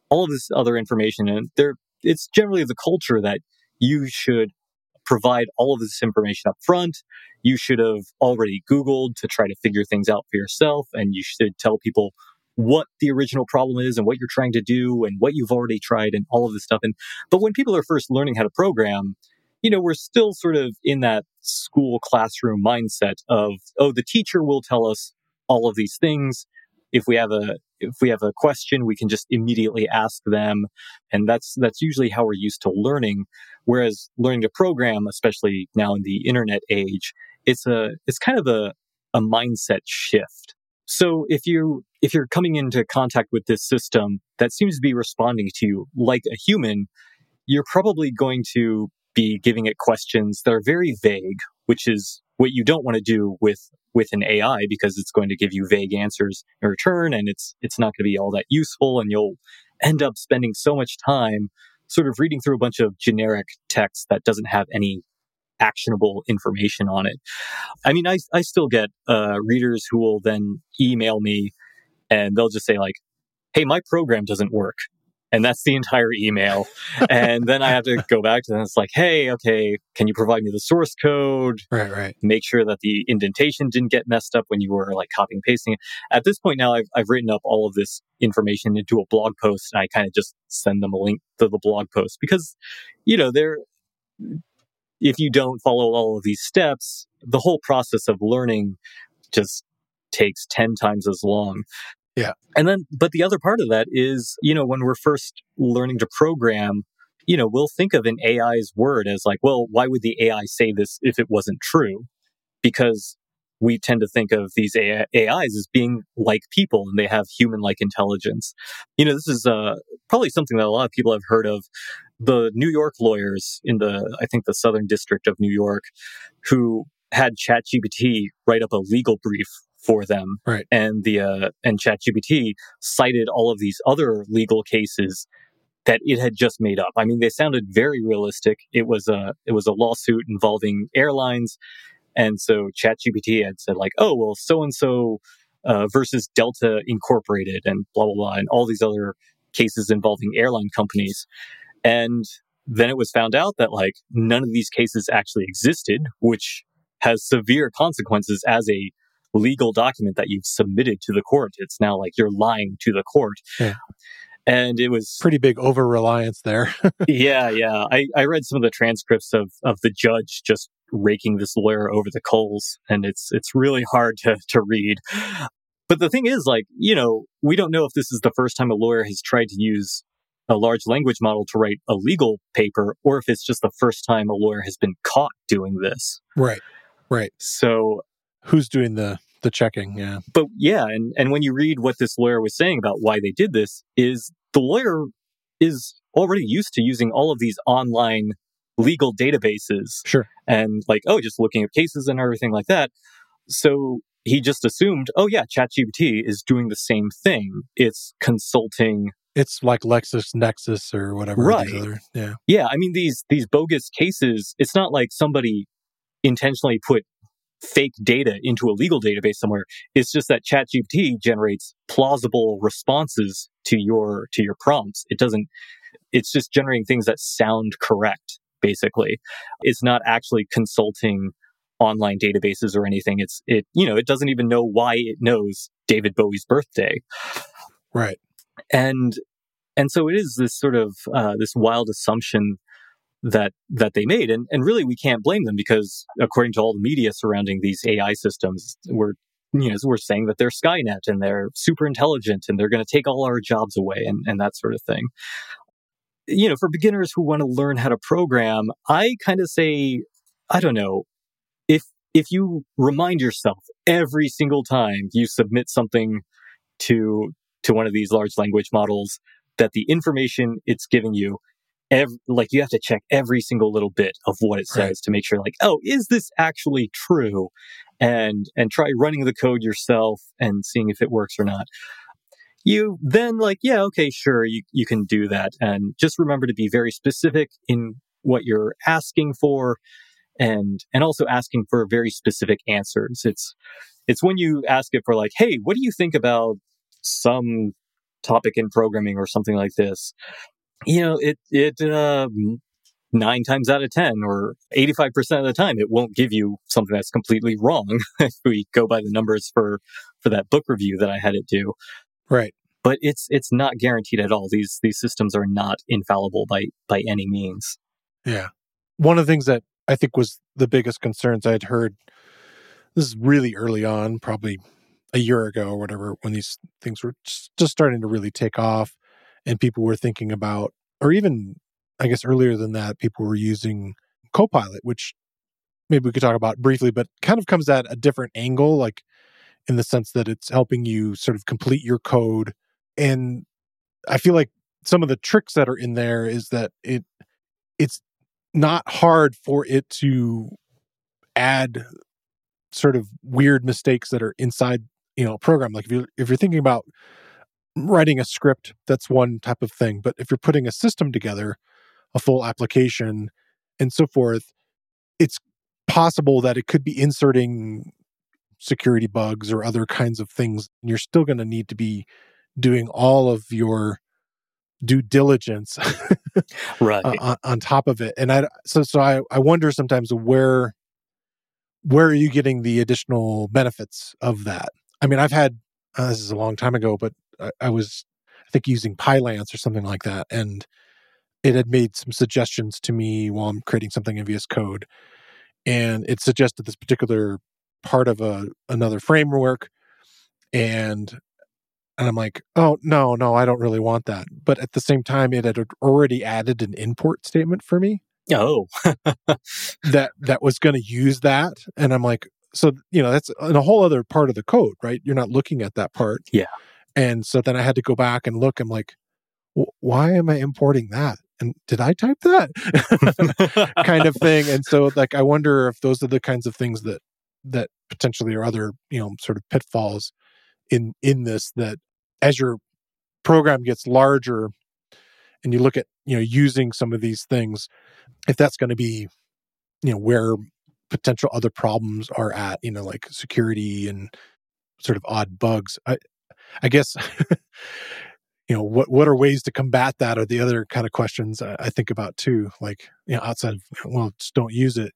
All of this other information. And there, it's generally the culture that you should provide all of this information up front. You should have already Googled to try to figure things out for yourself, and you should tell people what the original problem is and what you're trying to do and what you've already tried and all of this stuff. And but when people are first learning how to program, you know, we're still sort of in that school classroom mindset of, oh, the teacher will tell us all of these things. If we have a if we have a question, we can just immediately ask them. And that's that's usually how we're used to learning. Whereas learning to program, especially now in the internet age, it's a it's kind of a, a mindset shift. So if you if you're coming into contact with this system that seems to be responding to you like a human, you're probably going to be giving it questions that are very vague, which is what you don't want to do with with an A I, because it's going to give you vague answers in return, and it's it's not going to be all that useful, and you'll end up spending so much time sort of reading through a bunch of generic text that doesn't have any actionable information on it. I mean, I I still get uh, readers who will then email me, and they'll just say like, "Hey, my program doesn't work." And that's the entire email. And then I have to go back to them. It's like, hey, okay, can you provide me the source code? Right, right. Make sure that the indentation didn't get messed up when you were like copying and pasting it. At this point now, I've I've written up all of this information into a blog post, and I kind of just send them a link to the blog post because, you know, they're, if you don't follow all of these steps, the whole process of learning just takes ten times as long. Yeah. And then, but the other part of that is, you know, when we're first learning to program, you know, we'll think of an A I's word as like, well, why would the A I say this if it wasn't true? Because we tend to think of these A Is as being like people, and they have human-like intelligence. You know, this is uh, probably something that a lot of people have heard of. The New York lawyers in the, I think, the Southern District of New York, who had ChatGPT write up a legal brief for them, right. And the uh, and ChatGPT cited all of these other legal cases that it had just made up. I mean, they sounded very realistic. It was a it was a lawsuit involving airlines, and so ChatGPT had said like, "Oh, well, so and so versus Delta Incorporated," and blah blah blah, and all these other cases involving airline companies. And then it was found out that like none of these cases actually existed, which has severe consequences as a legal document that you've submitted to the court. It's now like you're lying to the court. Yeah. And it was pretty big over-reliance there. yeah, yeah. I, I read some of the transcripts of of the judge just raking this lawyer over the coals, and it's it's really hard to to read. But the thing is, like, you know, we don't know if this is the first time a lawyer has tried to use a large language model to write a legal paper, or if it's just the first time a lawyer has been caught doing this. Right, right. So who's doing the, the checking, yeah. But yeah, and, and when you read what this lawyer was saying about why they did this, is the lawyer is already used to using all of these online legal databases. Sure. And like, oh, just looking at cases and everything like that. So he just assumed, oh yeah, ChatGPT is doing the same thing. It's consulting. It's like LexisNexis or whatever. Right. Other, yeah. Yeah, I mean, these these bogus cases, it's not like somebody intentionally put fake data into a legal database somewhere. It's just that ChatGPT generates plausible responses to your to your prompts. It doesn't. It's just generating things that sound correct. Basically, it's not actually consulting online databases or anything. It's it. You know, it doesn't even know why it knows David Bowie's birthday. Right. And and so it is this sort of uh, this wild assumption that that they made. And and really, we can't blame them, because according to all the media surrounding these A I systems, we're, you know, we're saying that they're Skynet and they're super intelligent and they're going to take all our jobs away and, and that sort of thing. You know, for beginners who want to learn how to program, I kind of say, I don't know, if if you remind yourself every single time you submit something to to one of these large language models that the information it's giving you, Every, like you have to check every single little bit of what it says, right, to make sure like, oh, is this actually true? And and try running the code yourself and seeing if it works or not. You then like, yeah, okay, sure, you, you can do that. And just remember to be very specific in what you're asking for, and and also asking for very specific answers. It's it's when you ask it for like, hey, what do you think about some topic in programming or something like this? You know, it it uh, nine times out of ten, or eighty-five percent of the time, it won't give you something that's completely wrong if we go by the numbers for, for that book review that I had it do. Right. But it's it's not guaranteed at all. These these systems are not infallible by by any means. Yeah. One of the things that I think was the biggest concerns I'd heard, this is really early on, probably a year ago or whatever, when these things were just starting to really take off and people were thinking about, or even, I guess earlier than that, people were using Copilot, which maybe we could talk about briefly, but kind of comes at a different angle, like in the sense that it's helping you sort of complete your code. And I feel like some of the tricks that are in there is that it it's not hard for it to add sort of weird mistakes that are inside, you know, a program. Like if you're, if you're thinking about writing a script, that's one type of thing. But if you're putting a system together, a full application and so forth, it's possible that it could be inserting security bugs or other kinds of things. And you're still going to need to be doing all of your due diligence right. on, on top of it. And I, so, so I, I wonder sometimes where, where are you getting the additional benefits of that? I mean, I've had, uh, this is a long time ago, but I, I was, I think using Pylance or something like that. And it had made some suggestions to me while I'm creating something in V S Code. And it suggested this particular part of a another framework. And and I'm like, oh, no, no, I don't really want that. But at the same time, it had already added an import statement for me. Oh. that that was going to use that. And I'm like, so, you know, that's in a whole other part of the code, right? You're not looking at that part. Yeah. And so then I had to go back and look. I'm like, why am I importing that? And did I type that? kind of thing. And so like, I wonder if those are the kinds of things that, that potentially are other, you know, sort of pitfalls in, in this, that as your program gets larger and you look at, you know, using some of these things, if that's going to be, you know, where potential other problems are at, you know, like security and sort of odd bugs, I, I guess, you know, what what are ways to combat that are the other kind of questions I, I think about too, like, you know, outside of, well, just don't use it.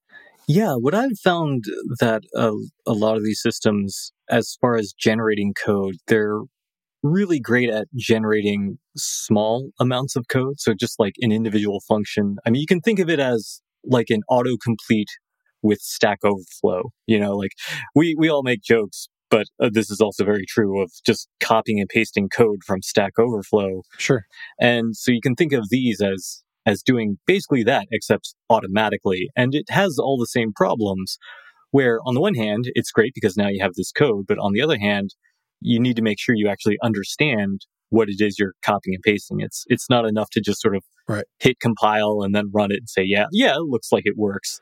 Yeah, what I've found that a, a lot of these systems, as far as generating code, they're really great at generating small amounts of code. So just like an individual function. I mean, you can think of it as like an autocomplete with Stack Overflow. You know, like we, we all make jokes, but uh, this is also very true of just copying and pasting code from Stack Overflow. Sure. And so you can think of these as as doing basically that, except automatically. And it has all the same problems where, on the one hand, it's great because now you have this code. But on the other hand, you need to make sure you actually understand what it is you're copying and pasting. It's it's not enough to just sort of right. hit compile and then run it and say, yeah, yeah, it looks like it works.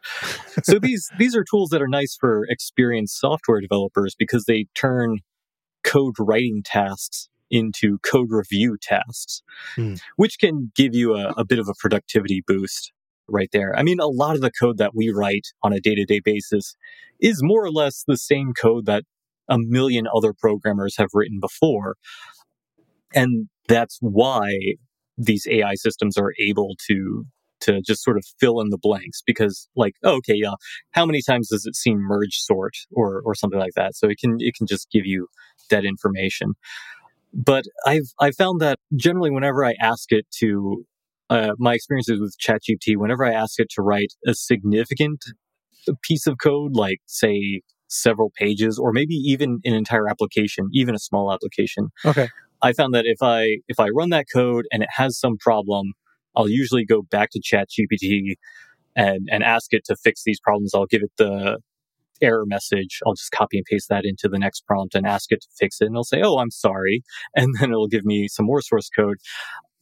So these these are tools that are nice for experienced software developers because they turn code writing tasks into code review tasks, mm. which can give you a, a bit of a productivity boost right there. I mean, a lot of the code that we write on a day-to-day basis is more or less the same code that a million other programmers have written before. And that's why these A I systems are able to to just sort of fill in the blanks because, like, oh, okay, yeah, how many times does it seem merge sort or or something like that? So it can it can just give you that information. But I've I found that generally, whenever I ask it to, uh, my experiences with ChatGPT, whenever I ask it to write a significant piece of code, like say several pages or maybe even an entire application, even a small application. Okay. I found that if I if I run that code and it has some problem, I'll usually go back to ChatGPT and and ask it to fix these problems. I'll give it the error message. I'll just copy and paste that into the next prompt and ask it to fix it. And it'll say, oh, I'm sorry. And then it'll give me some more source code.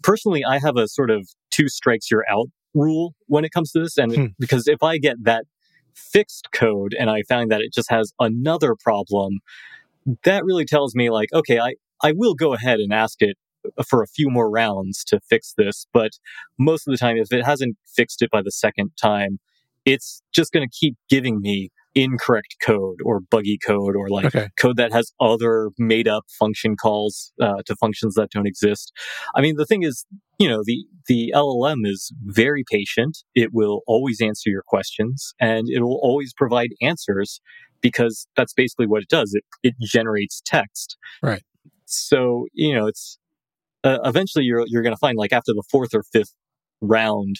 Personally, I have a sort of two strikes you're out rule when it comes to this. And hmm. it, because if I get that fixed code and I find that it just has another problem, that really tells me like, okay, I I will go ahead and ask it for a few more rounds to fix this. But most of the time, if it hasn't fixed it by the second time, it's just going to keep giving me incorrect code or buggy code or like okay. code that has other made up function calls uh, to functions that don't exist. I mean, the thing is, you know, the, the L L M is very patient. It will always answer your questions and it will always provide answers because that's basically what it does. It, it generates text. Right. So, you know, it's uh, eventually you're you're going to find like after the fourth or fifth round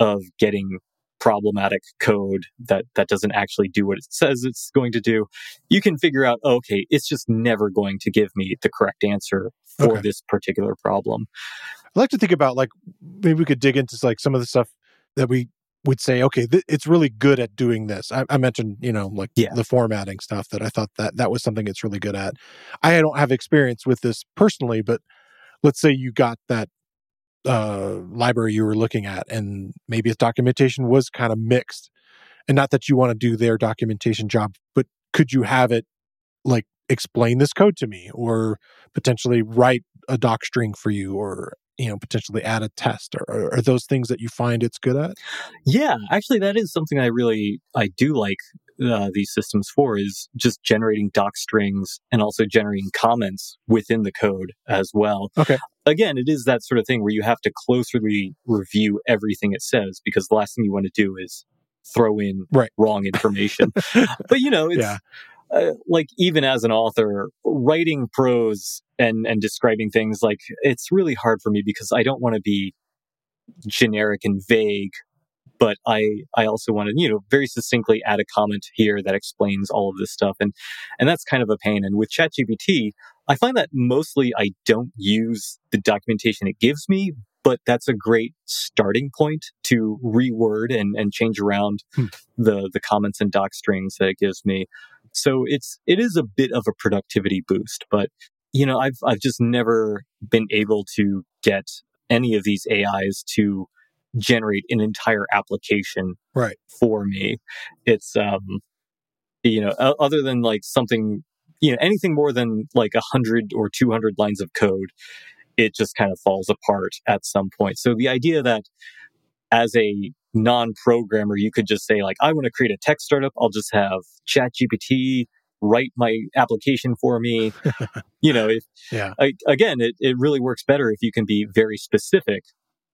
of getting problematic code that, that doesn't actually do what it says it's going to do, you can figure out, oh, okay, it's just never going to give me the correct answer for okay. this particular problem. I like to think about, like, maybe we could dig into like some of the stuff that we would say, okay, th- it's really good at doing this. I, I mentioned, you know, like yeah. the formatting stuff that I thought that that was something it's really good at. I don't have experience with this personally, but let's say you got that uh, library you were looking at and maybe its documentation was kind of mixed, and not that you want to do their documentation job, but could you have it like explain this code to me, or potentially write a doc string for you, or you know, potentially add a test, or are those things that you find it's good at? Yeah, actually, that is something I really, I do like uh, these systems for, is just generating doc strings and also generating comments within the code as well. Okay. Again, it is that sort of thing where you have to closely review everything it says, because the last thing you want to do is throw in right. wrong information. But, you know, it's... Yeah. Uh, like, even as an author, writing prose and, and describing things, like, it's really hard for me because I don't want to be generic and vague, but I, I also want to, you know, very succinctly add a comment here that explains all of this stuff. And, and that's kind of a pain. And with ChatGPT, I find that mostly I don't use the documentation it gives me, but that's a great starting point to reword and, and change around hmm. the, the comments and doc strings that it gives me. So it's it is a bit of a productivity boost, but you know, I've I've just never been able to get any of these A Is to generate an entire application right. for me. It's um, you know, other than like something, you know, anything more than like a hundred or two hundred lines of code, it just kind of falls apart at some point. So the idea that as a non-programmer, you could just say, like, I want to create a tech startup. I'll just have ChatGPT write my application for me. you know, if, yeah. I, again, it, it really works better if you can be very specific.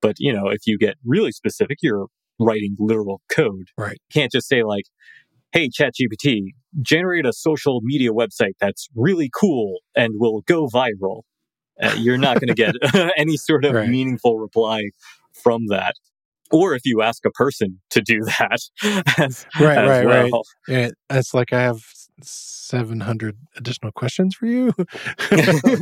But, you know, if you get really specific, you're writing literal code. Right. You can't just say, like, hey, ChatGPT, generate a social media website that's really cool and will go viral. Uh, you're not going to get any sort of right. meaningful reply from that. Or if you ask a person to do that. as, right, as right, well. right. Yeah, it's like, I have seven hundred additional questions for you. right.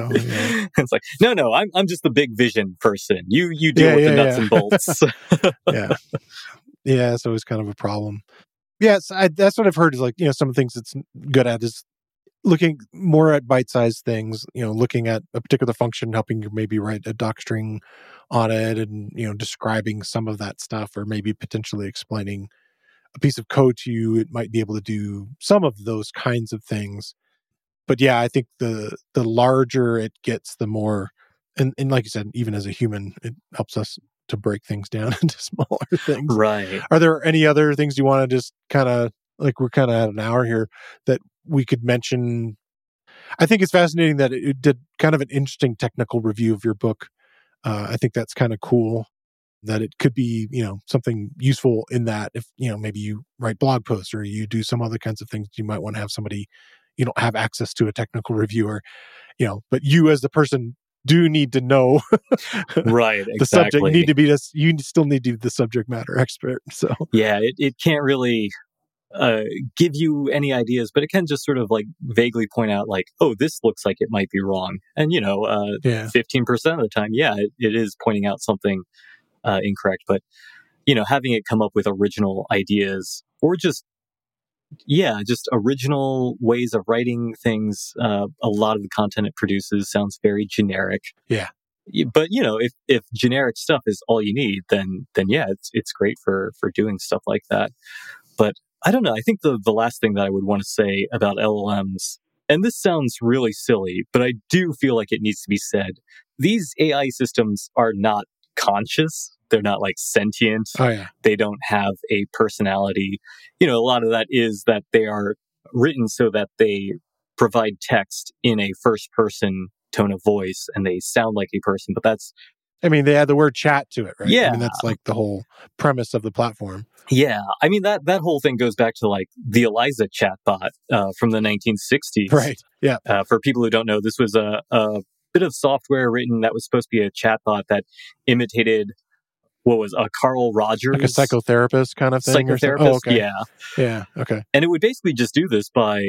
So, yeah. It's like, no, no, I'm I'm just the big vision person. You you deal yeah, with yeah, the nuts yeah. and bolts. yeah. Yeah, so it's kind of a problem. Yes, yeah, that's what I've heard is like, you know, some things it's good at is looking more at bite-sized things, you know, looking at a particular function, helping you maybe write a doc string on it and, you know, describing some of that stuff, or maybe potentially explaining a piece of code to you. It might be able to do some of those kinds of things. But yeah, I think the the larger it gets, the more, and, and like you said, even as a human, it helps us to break things down into smaller things. Right. Are there any other things you want to just kind of, like, we're kind of at an hour here, that we could mention? I think it's fascinating that it did kind of an interesting technical review of your book. Uh, I think that's kind of cool that it could be, you know, something useful in that if, you know, maybe you write blog posts or you do some other kinds of things, you might want to have somebody, you don't have access to a technical reviewer, you know, but you as the person do need to know right, the exactly. subject need to be, this, you still need to be the subject matter expert. So yeah, it, it can't really Uh, give you any ideas, but it can just sort of like vaguely point out like, oh, this looks like it might be wrong. And, you know, uh, yeah. fifteen percent of the time, yeah, it, it is pointing out something uh, incorrect. But, you know, having it come up with original ideas or just, yeah, just original ways of writing things. Uh, a lot of the content it produces sounds very generic. Yeah. But, you know, if, if generic stuff is all you need, then, then yeah, it's, it's great for, for doing stuff like that. But I don't know. I think the, the last thing that I would want to say about L L Ms, and this sounds really silly, but I do feel like it needs to be said. These A I systems are not conscious. They're not like sentient. Oh, yeah. They don't have a personality. You know, a lot of that is that they are written so that they provide text in a first person tone of voice and they sound like a person, but that's, I mean, they add the word chat to it, right? Yeah. I mean, that's like the whole premise of the platform. Yeah. I mean, that, that whole thing goes back to like the Eliza chatbot uh, from the nineteen sixties. Right. Yeah. Uh, for people who don't know, this was a, a bit of software written that was supposed to be a chatbot that imitated what was a Carl Rogers, like a psychotherapist kind of thing. Psychotherapist, oh, okay. yeah, yeah, okay. And it would basically just do this by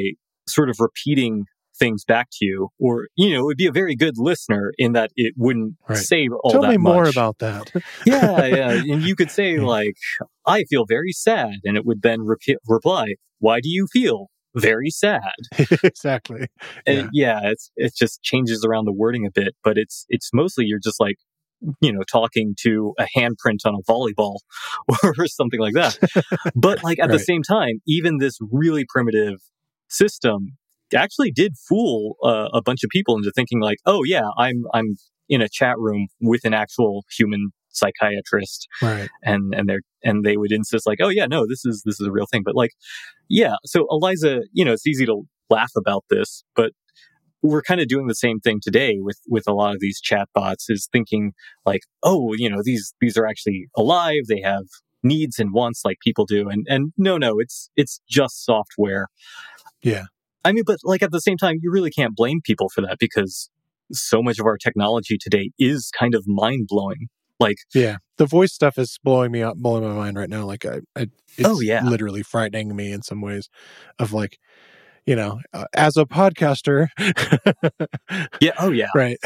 sort of repeating things back to you, or you know, it would be a very good listener in that it wouldn't right. say all Tell that. Tell me much. more about that. yeah, yeah, and you could say like, "I feel very sad," and it would then re- reply, "Why do you feel very sad?" Exactly. And yeah, yeah it's, it just changes around the wording a bit, but it's it's mostly you're just like, you know, talking to a handprint on a volleyball or something like that. But like at right. the same time, even this really primitive system actually did fool uh, a bunch of people into thinking like, oh yeah, I'm I'm in a chat room with an actual human psychiatrist, right? And and they and they would insist like, oh yeah, no, this is this is a real thing. But like, yeah. So Eliza, you know, it's easy to laugh about this, but we're kind of doing the same thing today with, with a lot of these chatbots, is thinking like, oh, you know, these, these are actually alive. They have needs and wants like people do. And, and no, no, it's, it's just software. Yeah. I mean, but like at the same time, you really can't blame people for that, because so much of our technology today is kind of mind blowing. Like, yeah, the voice stuff is blowing me up, blowing my mind right now. Like I, I it's oh, yeah. literally frightening me in some ways of like, you know, uh, as a podcaster. yeah. Oh, yeah. Right.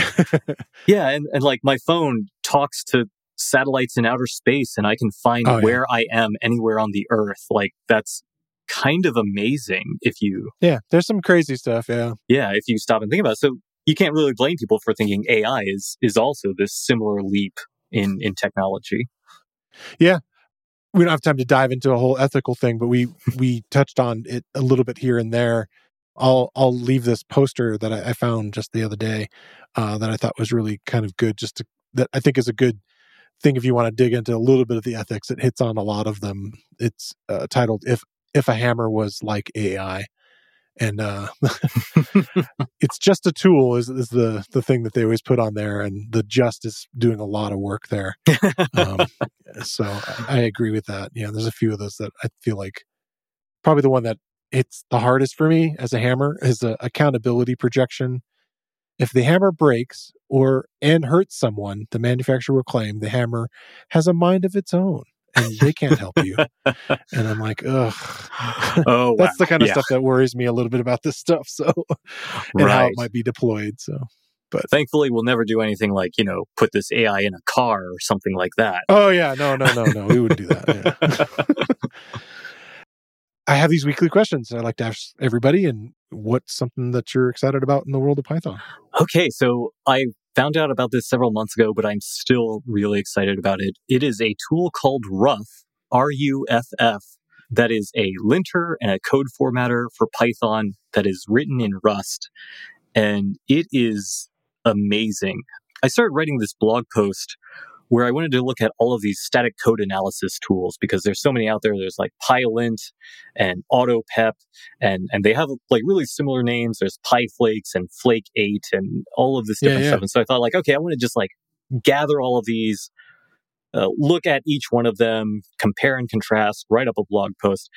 yeah. And, and like my phone talks to satellites in outer space and I can find oh, where yeah. I am anywhere on the earth. Like that's kind of amazing if you... Yeah. There's some crazy stuff. Yeah. Yeah. If you stop and think about it. So you can't really blame people for thinking A I is, is also this similar leap in, in technology. Yeah. We don't have time to dive into a whole ethical thing, but we, we touched on it a little bit here and there. I'll I'll leave this poster that I, I found just the other day uh, that I thought was really kind of good, just to, that I think is a good thing if you want to dig into a little bit of the ethics. It hits on a lot of them. It's uh, titled, If If a Hammer Was Like A I. And uh, it's just a tool is, is the, the thing that they always put on there. And the just is doing a lot of work there. um, so I, I agree with that. Yeah, there's a few of those that I feel like probably the one that it's the hardest for me as a hammer is the accountability projection. If the hammer breaks or and hurts someone, the manufacturer will claim the hammer has a mind of its own. And they can't help you. And I'm like, ugh. Oh, that's wow. the kind of yeah. stuff that worries me a little bit about this stuff. So, and right. how it might be deployed. So, but thankfully, we'll never do anything like, you know, put this A I in a car or something like that. Oh, yeah. No, no, no, no. We wouldn't do that. Yeah. I have these weekly questions I like to ask everybody. And what's something that you're excited about in the world of Python? Okay. So, I found out about this several months ago, but I'm still really excited about it. It is a tool called Ruff, R U F F, that is a linter and a code formatter for Python that is written in Rust. And it is amazing. I started writing this blog post where I wanted to look at all of these static code analysis tools, because there's so many out there. There's like PyLint and AutoPep, and, and they have like really similar names. There's PyFlakes and Flake eight and all of this different yeah, yeah. stuff. And so I thought like, okay, I want to just like gather all of these, uh, look at each one of them, compare and contrast, write up a blog post.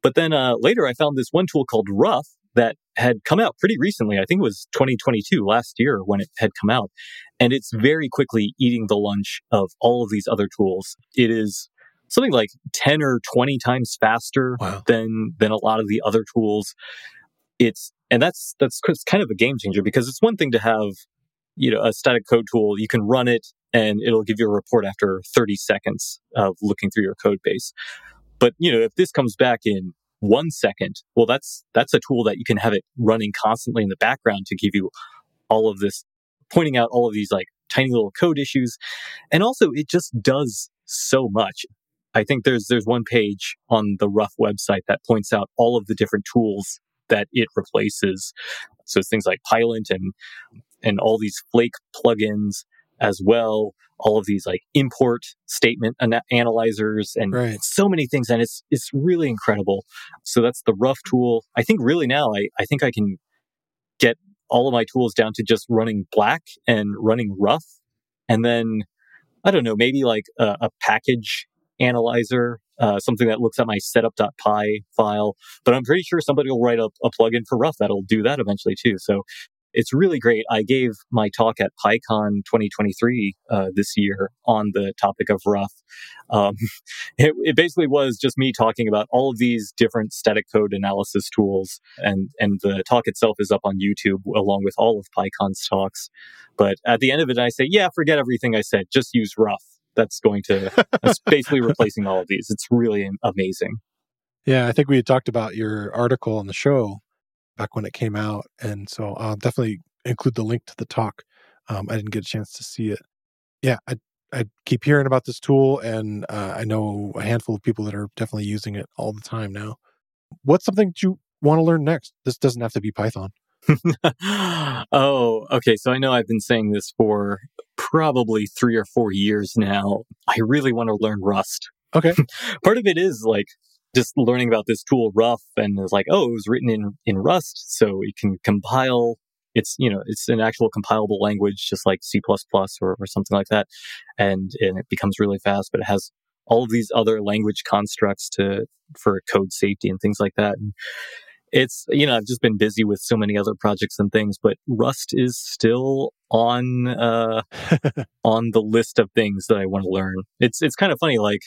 But then uh, later I found this one tool called Ruff that had come out pretty recently. I think it was twenty twenty-two, last year, when it had come out. And it's very quickly eating the lunch of all of these other tools. It is something like ten or twenty times faster wow. than than a lot of the other tools. It's and that's that's kind of a game changer, because it's one thing to have, you know, a static code tool. You can run it and it'll give you a report after thirty seconds of looking through your code base. But, you know, if this comes back in one second, well, that's that's a tool that you can have it running constantly in the background to give you all of this, pointing out all of these like tiny little code issues. And also, it just does so much. I think there's there's one page on the Ruff website that points out all of the different tools that it replaces. So it's things like PyLint and and all these Flake plugins as well, all of these like import statement ana- analyzers and right. so many things. And it's it's really incredible. So that's the Ruff tool. I think really now, I, I think I can get all of my tools down to just running Black and running Ruff. And then, I don't know, maybe like a, a package analyzer, uh, something that looks at my setup.py file. But I'm pretty sure somebody will write up a, a plugin for Ruff that'll do that eventually too. So It's really great. I gave my talk at PyCon twenty twenty-three uh, this year on the topic of Ruff. Um, it, it basically was just me talking about all of these different static code analysis tools, and, and the talk itself is up on YouTube along with all of PyCon's talks. But at the end of it, I say, yeah, forget everything I said. Just use Ruff. That's going to, that's basically replacing all of these. It's really amazing. Yeah, I think we had talked about your article on the show back when it came out. And so I'll definitely include the link to the talk. Um, I didn't get a chance to see it. Yeah, I, I keep hearing about this tool, and uh, I know a handful of people that are definitely using it all the time now. What's something that you want to learn next? This doesn't have to be Python. Oh, okay. So I know I've been saying this for probably three or four years now. I really want to learn Rust. Okay. Part of it is like, just learning about this tool, Ruff, and it's like, oh, it was written in, in Rust, so it can compile. It's, you know, it's an actual compilable language, just like C plus plus or, or something like that. And, and it becomes really fast, but it has all of these other language constructs to for code safety and things like that. And it's, you know, I've just been busy with so many other projects and things, but Rust is still on uh, on the list of things that I want to learn. It's it's kind of funny, like,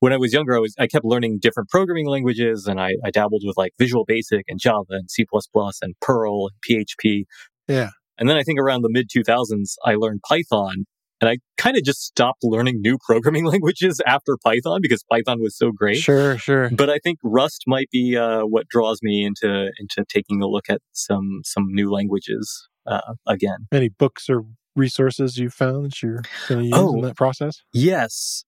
when I was younger, I was I kept learning different programming languages, and I, I dabbled with like Visual Basic and Java and C plus plus and Perl and P H P. Yeah. And then I think around the mid two thousands, I learned Python, and I kind of just stopped learning new programming languages after Python because Python was so great. Sure, sure. But I think Rust might be uh, what draws me into into taking a look at some some new languages uh, again. Any books or resources you found that you're going to use oh, in that process? Yes.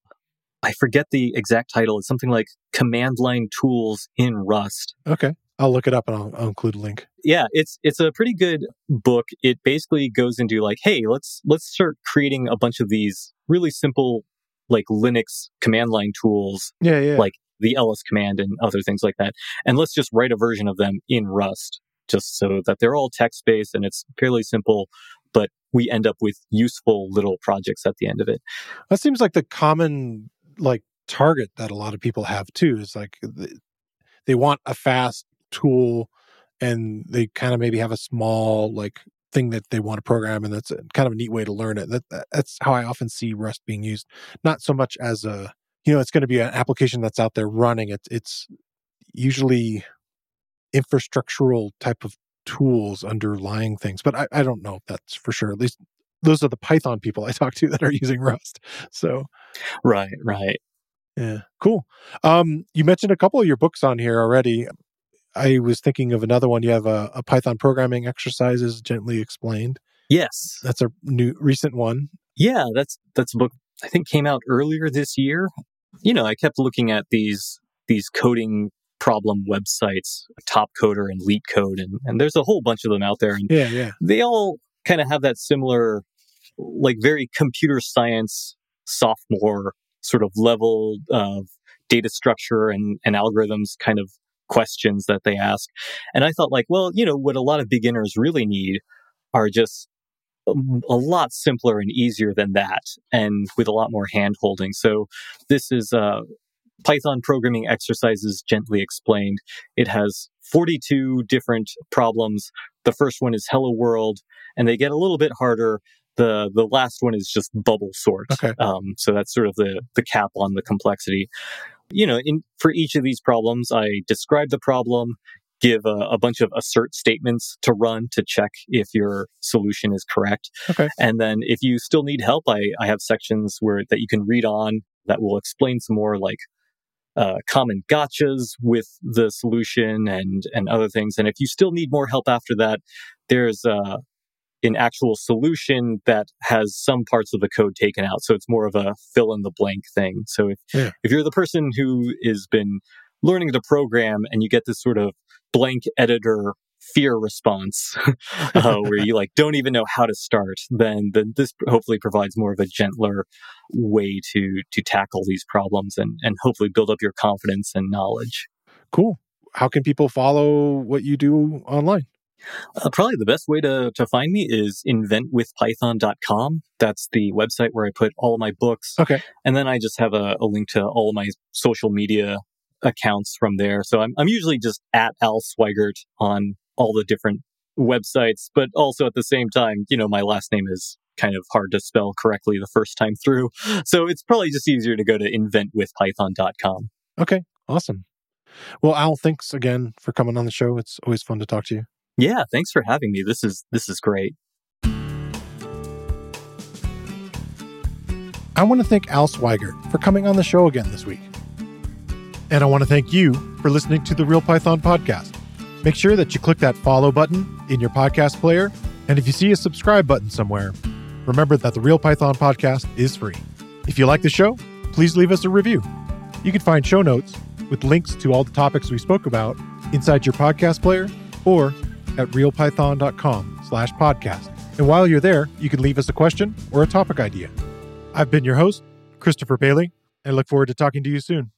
I forget the exact title. It's something like Command Line Tools in Rust. Okay. I'll look it up and I'll, I'll include a link. Yeah, it's it's a pretty good book. It basically goes into like, hey, let's let's start creating a bunch of these really simple like Linux command line tools. Yeah, yeah. Like the L S command and other things like that. And let's just write a version of them in Rust just so that they're all text-based and it's fairly simple, but we end up with useful little projects at the end of it. That seems like the common like target that a lot of people have too, is like they want a fast tool and they kind of maybe have a small like thing that they want to program, and that's kind of a neat way to learn it. That that's how I often see Rust being used, not so much as a, you know, it's going to be an application that's out there running. It's it's usually infrastructural type of tools underlying things, but I, I don't know if that's for sure. At least those are the Python people I talk to that are using Rust. So, right, right. Yeah, cool. Um, you mentioned a couple of your books on here already. I was thinking of another one. You have a, a Python Programming Exercises, Gently Explained. Yes. That's a new recent one. Yeah, that's that's a book I think came out earlier this year. You know, I kept looking at these these coding problem websites, Top Coder and Leet Code, and, and there's a whole bunch of them out there. And yeah, yeah. They all kind of have that similar, like very computer science sophomore sort of level of data structure and, and algorithms kind of questions that they ask. And I thought like, well, you know, what a lot of beginners really need are just a, a lot simpler and easier than that, and with a lot more hand-holding. So this is uh, Python Programming Exercises Gently Explained. It has forty-two different problems. The first one is Hello World, and they get a little bit harder. The the last one is just bubble sort. Okay. Um, so that's sort of the, the cap on the complexity. You know, in, for each of these problems, I describe the problem, give a, a bunch of assert statements to run to check if your solution is correct. Okay. And then if you still need help, I, I have sections where that you can read on that will explain some more like Uh, common gotchas with the solution and and other things. And if you still need more help after that, there's uh, an actual solution that has some parts of the code taken out. So it's more of a fill-in-the-blank thing. So if, yeah. if you're the person who has been learning to program and you get this sort of blank editor fear response uh, where you like don't even know how to start, then, then this hopefully provides more of a gentler way to to tackle these problems and, and hopefully build up your confidence and knowledge. Cool. How can people follow what you do online? Uh, probably the best way to, to find me is invent with python dot com. That's the website where I put all of my books. Okay. And then I just have a, a link to all of my social media accounts from there. So I'm I'm usually just at Al Sweigart on all the different websites, but also at the same time, you know, my last name is kind of hard to spell correctly the first time through. So it's probably just easier to go to invent with python dot com. Okay, awesome. Well, Al, thanks again for coming on the show. It's always fun to talk to you. Yeah, thanks for having me. This is this is great. I want to thank Al Sweigart for coming on the show again this week. And I want to thank you for listening to the Real Python podcast. Make sure that you click that follow button in your podcast player. And if you see a subscribe button somewhere, remember that the Real Python podcast is free. If you like the show, please leave us a review. You can find show notes with links to all the topics we spoke about inside your podcast player or at real python dot com slash podcast. And while you're there, you can leave us a question or a topic idea. I've been your host, Christopher Bailey, and I look forward to talking to you soon.